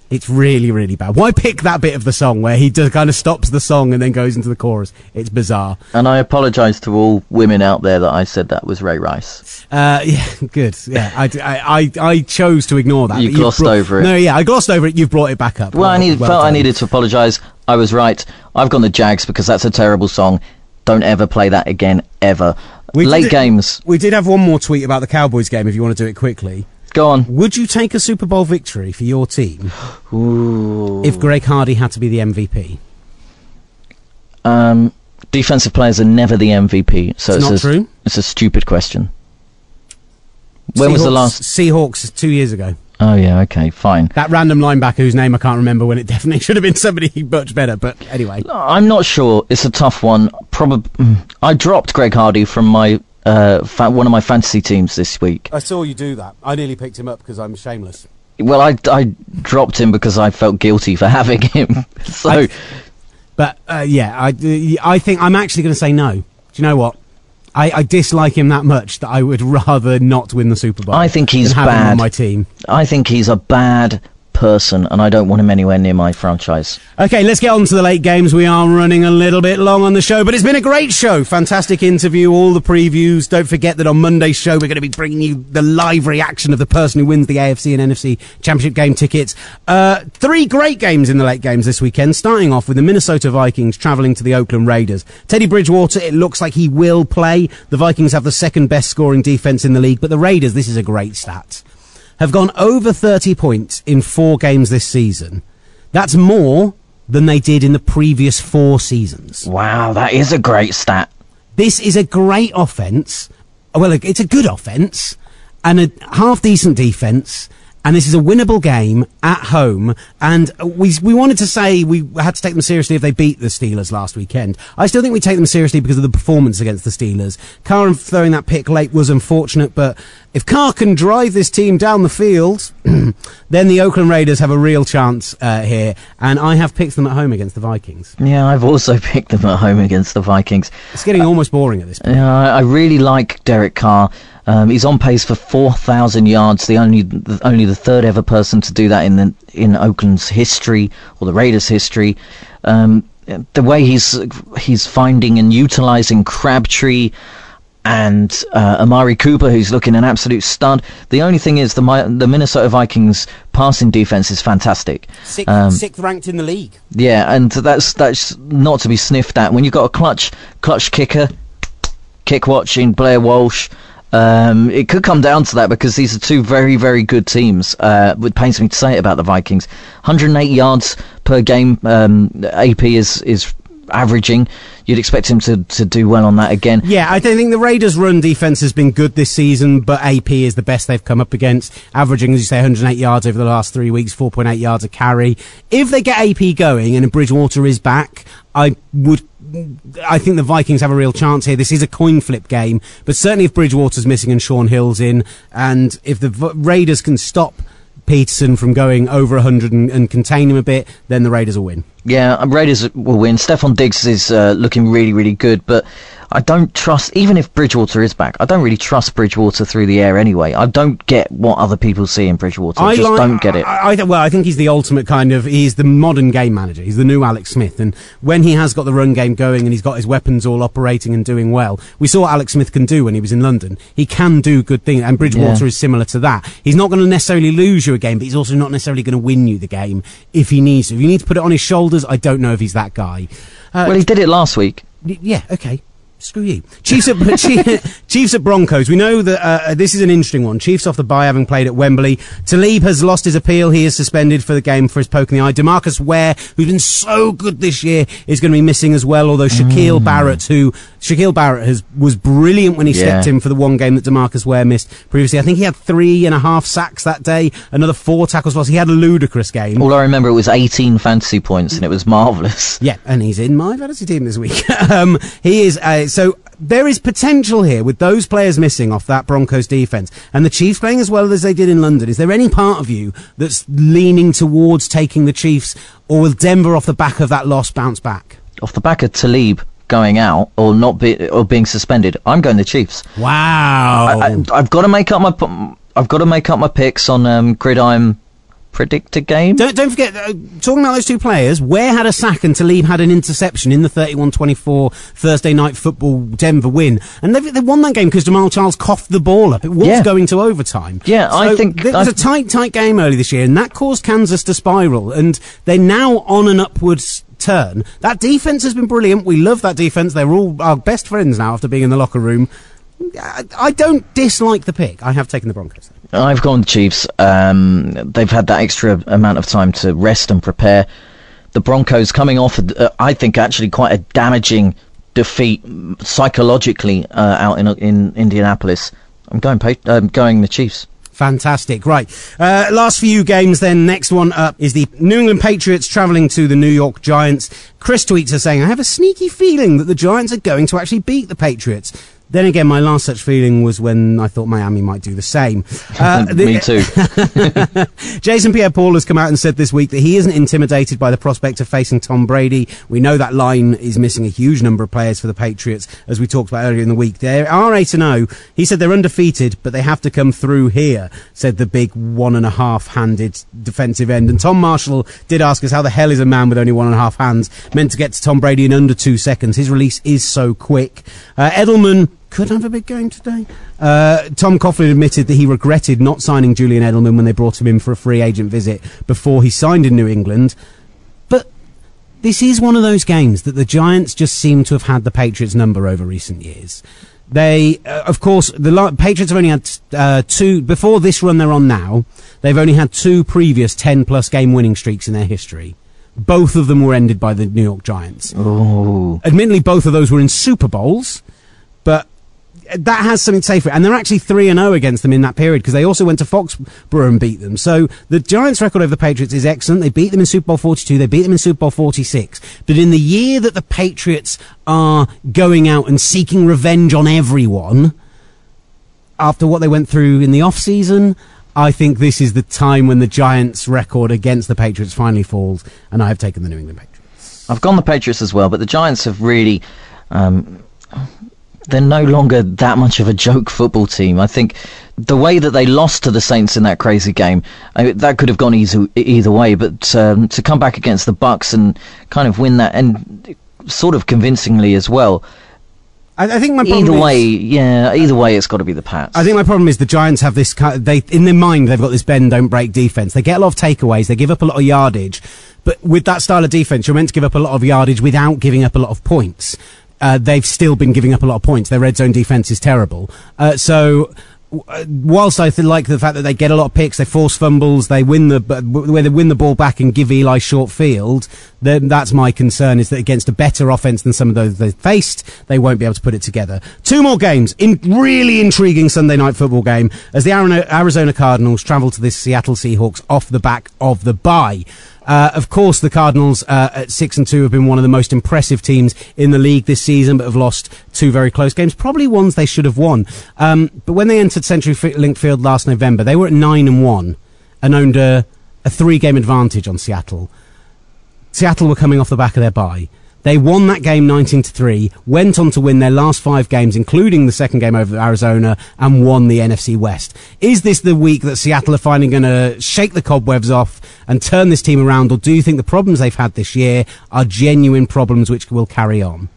It's really, really bad. Why pick that bit of the song where he kind of stops the song and then goes into the chorus? It's bizarre. And I apologise to all women out there that I said that was Ray Rice. Yeah, good. Yeah, I chose to ignore that. You glossed over it. No, yeah, I glossed over it. You've brought it back up. Well, I needed to apologise. I was right. I've gone the Jags because that's a terrible song. Don't ever play that again, ever. Late games. We did have one more tweet about the Cowboys game, if you want to do it quickly. Go on. Would you take a Super Bowl victory for your team if Greg Hardy had to be the MVP? Defensive players are never the MVP. So it's not true. It's a stupid question. When was the last... Seahawks 2 years ago. Oh, yeah, okay, fine. That random linebacker whose name I can't remember when it definitely should have been somebody much better, but anyway. I'm not sure. It's a tough one. Probably. I dropped Greg Hardy from my... one of my fantasy teams this week. I saw you do that. I nearly picked him up because I'm shameless. Well, I dropped him because I felt guilty for having him. So, I think I'm actually going to say no. Do you know what? I dislike him that much that I would rather not win the Super Bowl. I think he's bad. Him on my team. I think he's a bad person, and I don't want him anywhere near my franchise. Okay, let's get on to the late games. We are running a little bit long on the show, but it's been a great show. Fantastic interview, all the previews. Don't forget that on Monday's show, we're going to be bringing you the live reaction of the person who wins the AFC and NFC Championship game tickets. Three great games in the late games this weekend, starting off with the Minnesota Vikings travelling to the Oakland Raiders. Teddy Bridgewater, it looks like he will play. The Vikings have the second best scoring defence in the league, but the Raiders, this is a great stat, have gone over 30 points in 4 games this season. That's more than they did in the previous 4 seasons. Wow, that is a great stat. This is a great offence. Well, it's a good offence and a half-decent defence, and this is a winnable game at home. And we wanted to say we had to take them seriously if they beat the Steelers last weekend. I still think we take them seriously because of the performance against the Steelers. Carr throwing that pick late was unfortunate, but if Carr can drive this team down the field, then the Oakland Raiders have a real chance here. And I have picked them at home against the Vikings. Yeah, I've also picked them at home against the Vikings. It's getting almost boring at this point. I really like Derek Carr. He's on pace for 4,000 yards. Only the third ever person to do that in Oakland's history, or the Raiders' history. The way he's finding and utilising Crabtree and Amari Cooper, who's looking an absolute stud. The only thing is the Minnesota Vikings passing defense is fantastic. Sixth ranked in the league. Yeah, and that's not to be sniffed at. When you've got a clutch kicker, kick watching Blair Walsh. It could come down to that because these are two very, very good teams. It pains me to say it about the Vikings. 108 yards per game, AP is averaging. You'd expect him to do well on that again. Yeah, I don't think the Raiders' run defence has been good this season, but AP is the best they've come up against, averaging, as you say, 108 yards over the last 3 weeks, 4.8 yards a carry. If they get AP going and Bridgewater is back, I think the Vikings have a real chance here. This is a coin flip game, but certainly if Bridgewater's missing and Sean Hill's in, and if the Raiders can stop Peterson from going over 100 and contain him a bit, then the Raiders will win. Yeah, Raiders will win. Stephon Diggs is looking really, really good, but I don't trust, even if Bridgewater is back, I don't really trust Bridgewater through the air anyway. I don't get what other people see in Bridgewater. I just don't get it. I think he's the ultimate he's the modern game manager. He's the new Alex Smith. And when he has got the run game going and he's got his weapons all operating and doing well, we saw what Alex Smith can do when he was in London. He can do good things, and Bridgewater is similar to that. He's not going to necessarily lose you a game, but he's also not necessarily going to win you the game if he needs to. If you need to put it on his shoulders, I don't know if he's that guy. Well, he did it last week. Yeah, okay. Screw you. Chiefs at Broncos. We know that this is an interesting one. Chiefs off the bye, having played at Wembley. Talib has lost his appeal. He is suspended for the game for his poke in the eye. DeMarcus Ware, who's been so good this year, is going to be missing as well, although Shaquille Barrett, was brilliant when he stepped in for the one game that DeMarcus Ware missed previously. I think he had 3.5 sacks that day, another 4 tackles lost. He had a ludicrous game. All I remember, it was 18 fantasy points, and it was marvellous. Yeah, and he's in my fantasy team this week. He is... So there is potential here with those players missing off that Broncos defence and the Chiefs playing as well as they did in London. Is there any part of you that's leaning towards taking the Chiefs, or will Denver off the back of that loss bounce back? Off the back of Talib, going out or not be or being suspended, I'm going the Chiefs. Wow. I've got to make up my picks on Gridiron Predictor game. Don't forget, talking about those two players, Ware had a sack and Talib had an interception in the 31-24 Thursday Night Football Denver win, and they won that game because Jamal Charles coughed the ball up. It was going to overtime. Yeah, so I think it was a tight game early this year, and that caused Kansas to spiral, and they're now on an upwards turn. That defense has been brilliant. We love that defense. They're all our best friends now after being in the locker room. I don't dislike the pick. I have taken the Broncos. I've gone the Chiefs. They've had that extra amount of time to rest and prepare. The Broncos coming off, I think, actually quite a damaging defeat psychologically out in Indianapolis. I'm going the Chiefs. Fantastic. Right. Last few games then. Next one up is the New England Patriots travelling to the New York Giants. Chris tweets are saying, I have a sneaky feeling that the Giants are going to actually beat the Patriots. Then again, my last such feeling was when I thought Miami might do the same. Me too. Jason Pierre-Paul has come out and said this week that he isn't intimidated by the prospect of facing Tom Brady. We know that line is missing a huge number of players for the Patriots, as we talked about earlier in the week. They are 8-0. He said they're undefeated, but they have to come through here, said the big 1.5-handed defensive end. And Tom Marshall did ask us, how the hell is a man with only 1.5 hands meant to get to Tom Brady in under 2 seconds? His release is so quick. Edelman could have a big game today. Tom Coughlin admitted that he regretted not signing Julian Edelman when they brought him in for a free agent visit before he signed in New England. But this is one of those games that the Giants just seem to have had the Patriots number over recent years. They, of course, the Patriots have only had two, before this run they're on now, they've only had two previous 10-plus game winning streaks in their history. Both of them were ended by the New York Giants. Oh. Admittedly, both of those were in Super Bowls, but that has something to say for it. And they're actually 3-0 against them in that period because they also went to Foxborough and beat them. So the Giants' record over the Patriots is excellent. They beat them in Super Bowl 42. They beat them in Super Bowl 46. But in the year that the Patriots are going out and seeking revenge on everyone after what they went through in the off-season, I think this is the time when the Giants' record against the Patriots finally falls. And I have taken the New England Patriots. I've gone the Patriots as well, but the Giants have really... they're no longer that much of a joke football team. I think the way that they lost to the Saints in that crazy game, that could have gone either way, but to come back against the Bucks and kind of win that, and sort of convincingly as well, I think my problem either way, it's got to be the Pats. I think my problem is the Giants have this kind of, in their mind, they've got this bend, don't break defense. They get a lot of takeaways. They give up a lot of yardage, but with that style of defense, you're meant to give up a lot of yardage without giving up a lot of points. They've still been giving up a lot of points. Their red zone defense is terrible. Whilst I like the fact that they get a lot of picks, they force fumbles, they win the ball back and give Eli short field, then that's my concern, is that against a better offense than some of those they faced, they won't be able to put it together. Two more games in really intriguing Sunday night football game as the Arizona Cardinals travel to the Seattle Seahawks off the back of the bye. Of course, the Cardinals at 6-2 have been one of the most impressive teams in the league this season, but have lost two very close games, probably ones they should have won. But when they entered CenturyLink Field last November, they were at 9-1 and owned a 3-game advantage on Seattle. Seattle were coming off the back of their bye. They won that game 19-3, went on to win their last 5 games, including the second game over Arizona, and won the NFC West. Is this the week that Seattle are finally going to shake the cobwebs off and turn this team around, or do you think the problems they've had this year are genuine problems which will carry on?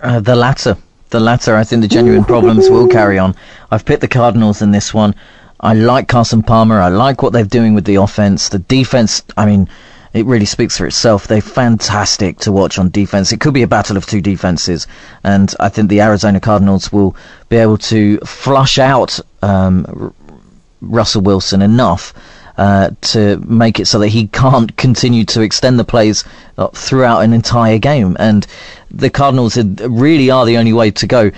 The latter. I think the genuine problems will carry on. I've picked the Cardinals in this one. I like Carson Palmer. I like what they're doing with the offense. The defense, I mean... it really speaks for itself. They're fantastic to watch on defense. It could be a battle of two defenses, and I think the Arizona Cardinals will be able to flush out Russell Wilson enough to make it so that he can't continue to extend the plays throughout an entire game. And the Cardinals really are the only way to go.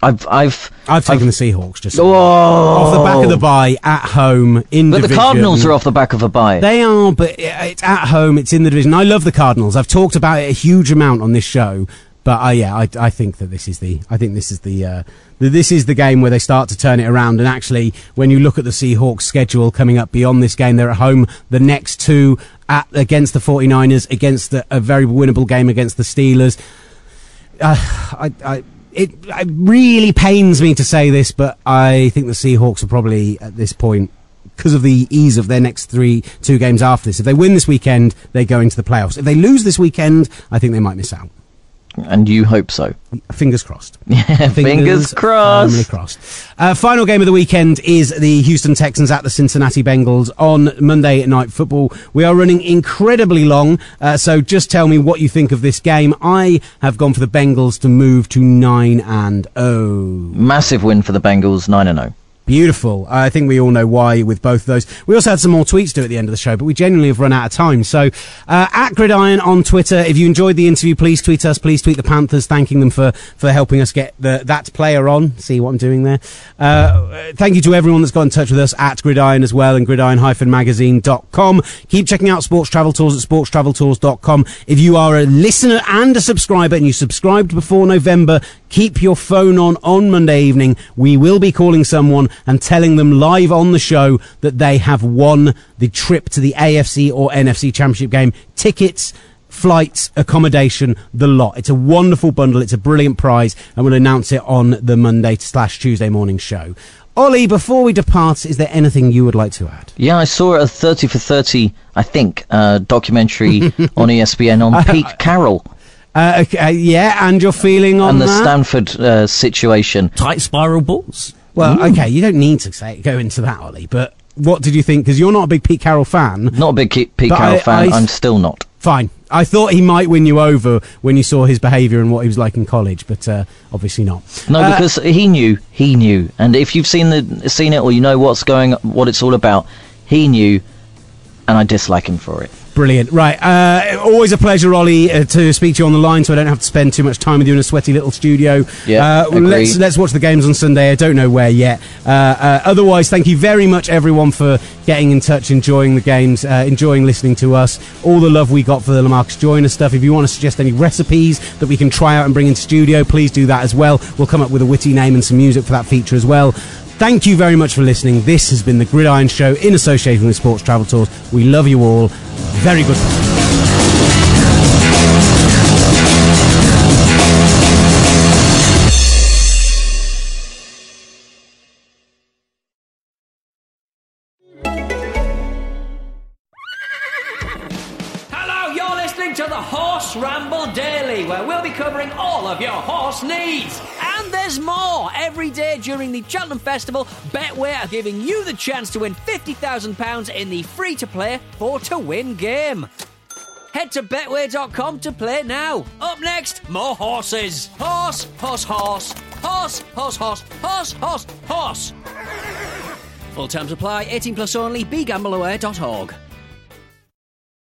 I've taken the Seahawks just off the back of the bye at home in the division. But the Cardinals are off the back of a bye. They are, but it's at home. It's in the division. I love the Cardinals. I've talked about it a huge amount on this show. But I think that this is the game where they start to turn it around. And actually, when you look at the Seahawks schedule coming up beyond this game, they're at home the next two against the 49ers, against a very winnable game against the Steelers. It really pains me to say this, but I think the Seahawks are probably at this point, because of the ease of their next two games after this. If they win this weekend, they go into the playoffs. If they lose this weekend, I think they might miss out. And you hope so. Fingers crossed. Yeah, fingers crossed. Final game of the weekend is the Houston Texans at the Cincinnati Bengals on Monday Night Football. We are running incredibly long, so just tell me what you think of this game. I have gone for the Bengals to move to 9-0. Massive win for the Bengals, 9-0. Beautiful. I think we all know why with both of those. We also had some more tweets due at the end of the show, but we genuinely have run out of time. So, at Gridiron on Twitter, if you enjoyed the interview, please tweet us. Please tweet the Panthers, thanking them for helping us get that player on. See what I'm doing there. Thank you to everyone that's got in touch with us at Gridiron as well, and gridiron-magazine.com. Keep checking out Sports Travel Tours at sportstraveltours.com. If you are a listener and a subscriber and you subscribed before November, keep your phone on Monday evening. We will be calling someone and telling them live on the show that they have won the trip to the AFC or NFC Championship game. Tickets, flights, accommodation, the lot. It's a wonderful bundle. It's a brilliant prize, and we'll announce it on the Monday/Tuesday morning show. Ollie, before we depart, is there anything you would like to add? Yeah, I saw a 30 for 30, I think, documentary on ESPN on Pete Carroll. Yeah, and your feeling on that? And the Stanford situation. Tight spiral balls. Well, okay, you don't need to go into that, Ollie, but what did you think? Because you're not a big Pete Carroll fan. Not a big Pete Carroll fan, I'm still not. Fine. I thought he might win you over when you saw his behaviour and what he was like in college, but obviously not. No, because he knew, and if you've seen it or you know what it's all about, he knew, and I dislike him for it. Brilliant. Right. Always a pleasure, Ollie, to speak to you on the line, so I don't have to spend too much time with you in a sweaty little studio. Yeah, let's watch the games on Sunday. I don't know where yet. Otherwise, thank you very much, everyone, for getting in touch, enjoying the games, enjoying listening to us, all the love we got for the LaMarcus Joyner stuff. If you want to suggest any recipes that we can try out and bring in studio, please do that as well. We'll come up with a witty name and some music for that feature as well. Thank you very much for listening. This has been The Gridiron Show in association with Sports Travel Tours. We love you all. Very good. Hello, you're listening to the Horse Ramble Daily, where we'll be covering all of your horse needs. And there's more. Every day during the Cheltenham Festival, Betway are giving you the chance to win £50,000 in the free-to-play, for-to-win game. Head to Betway.com to play now. Up next, more horses. Horse, horse, horse. Horse, horse, horse. Horse, horse, horse. Full terms apply. 18 plus only. BeGambleAware.org.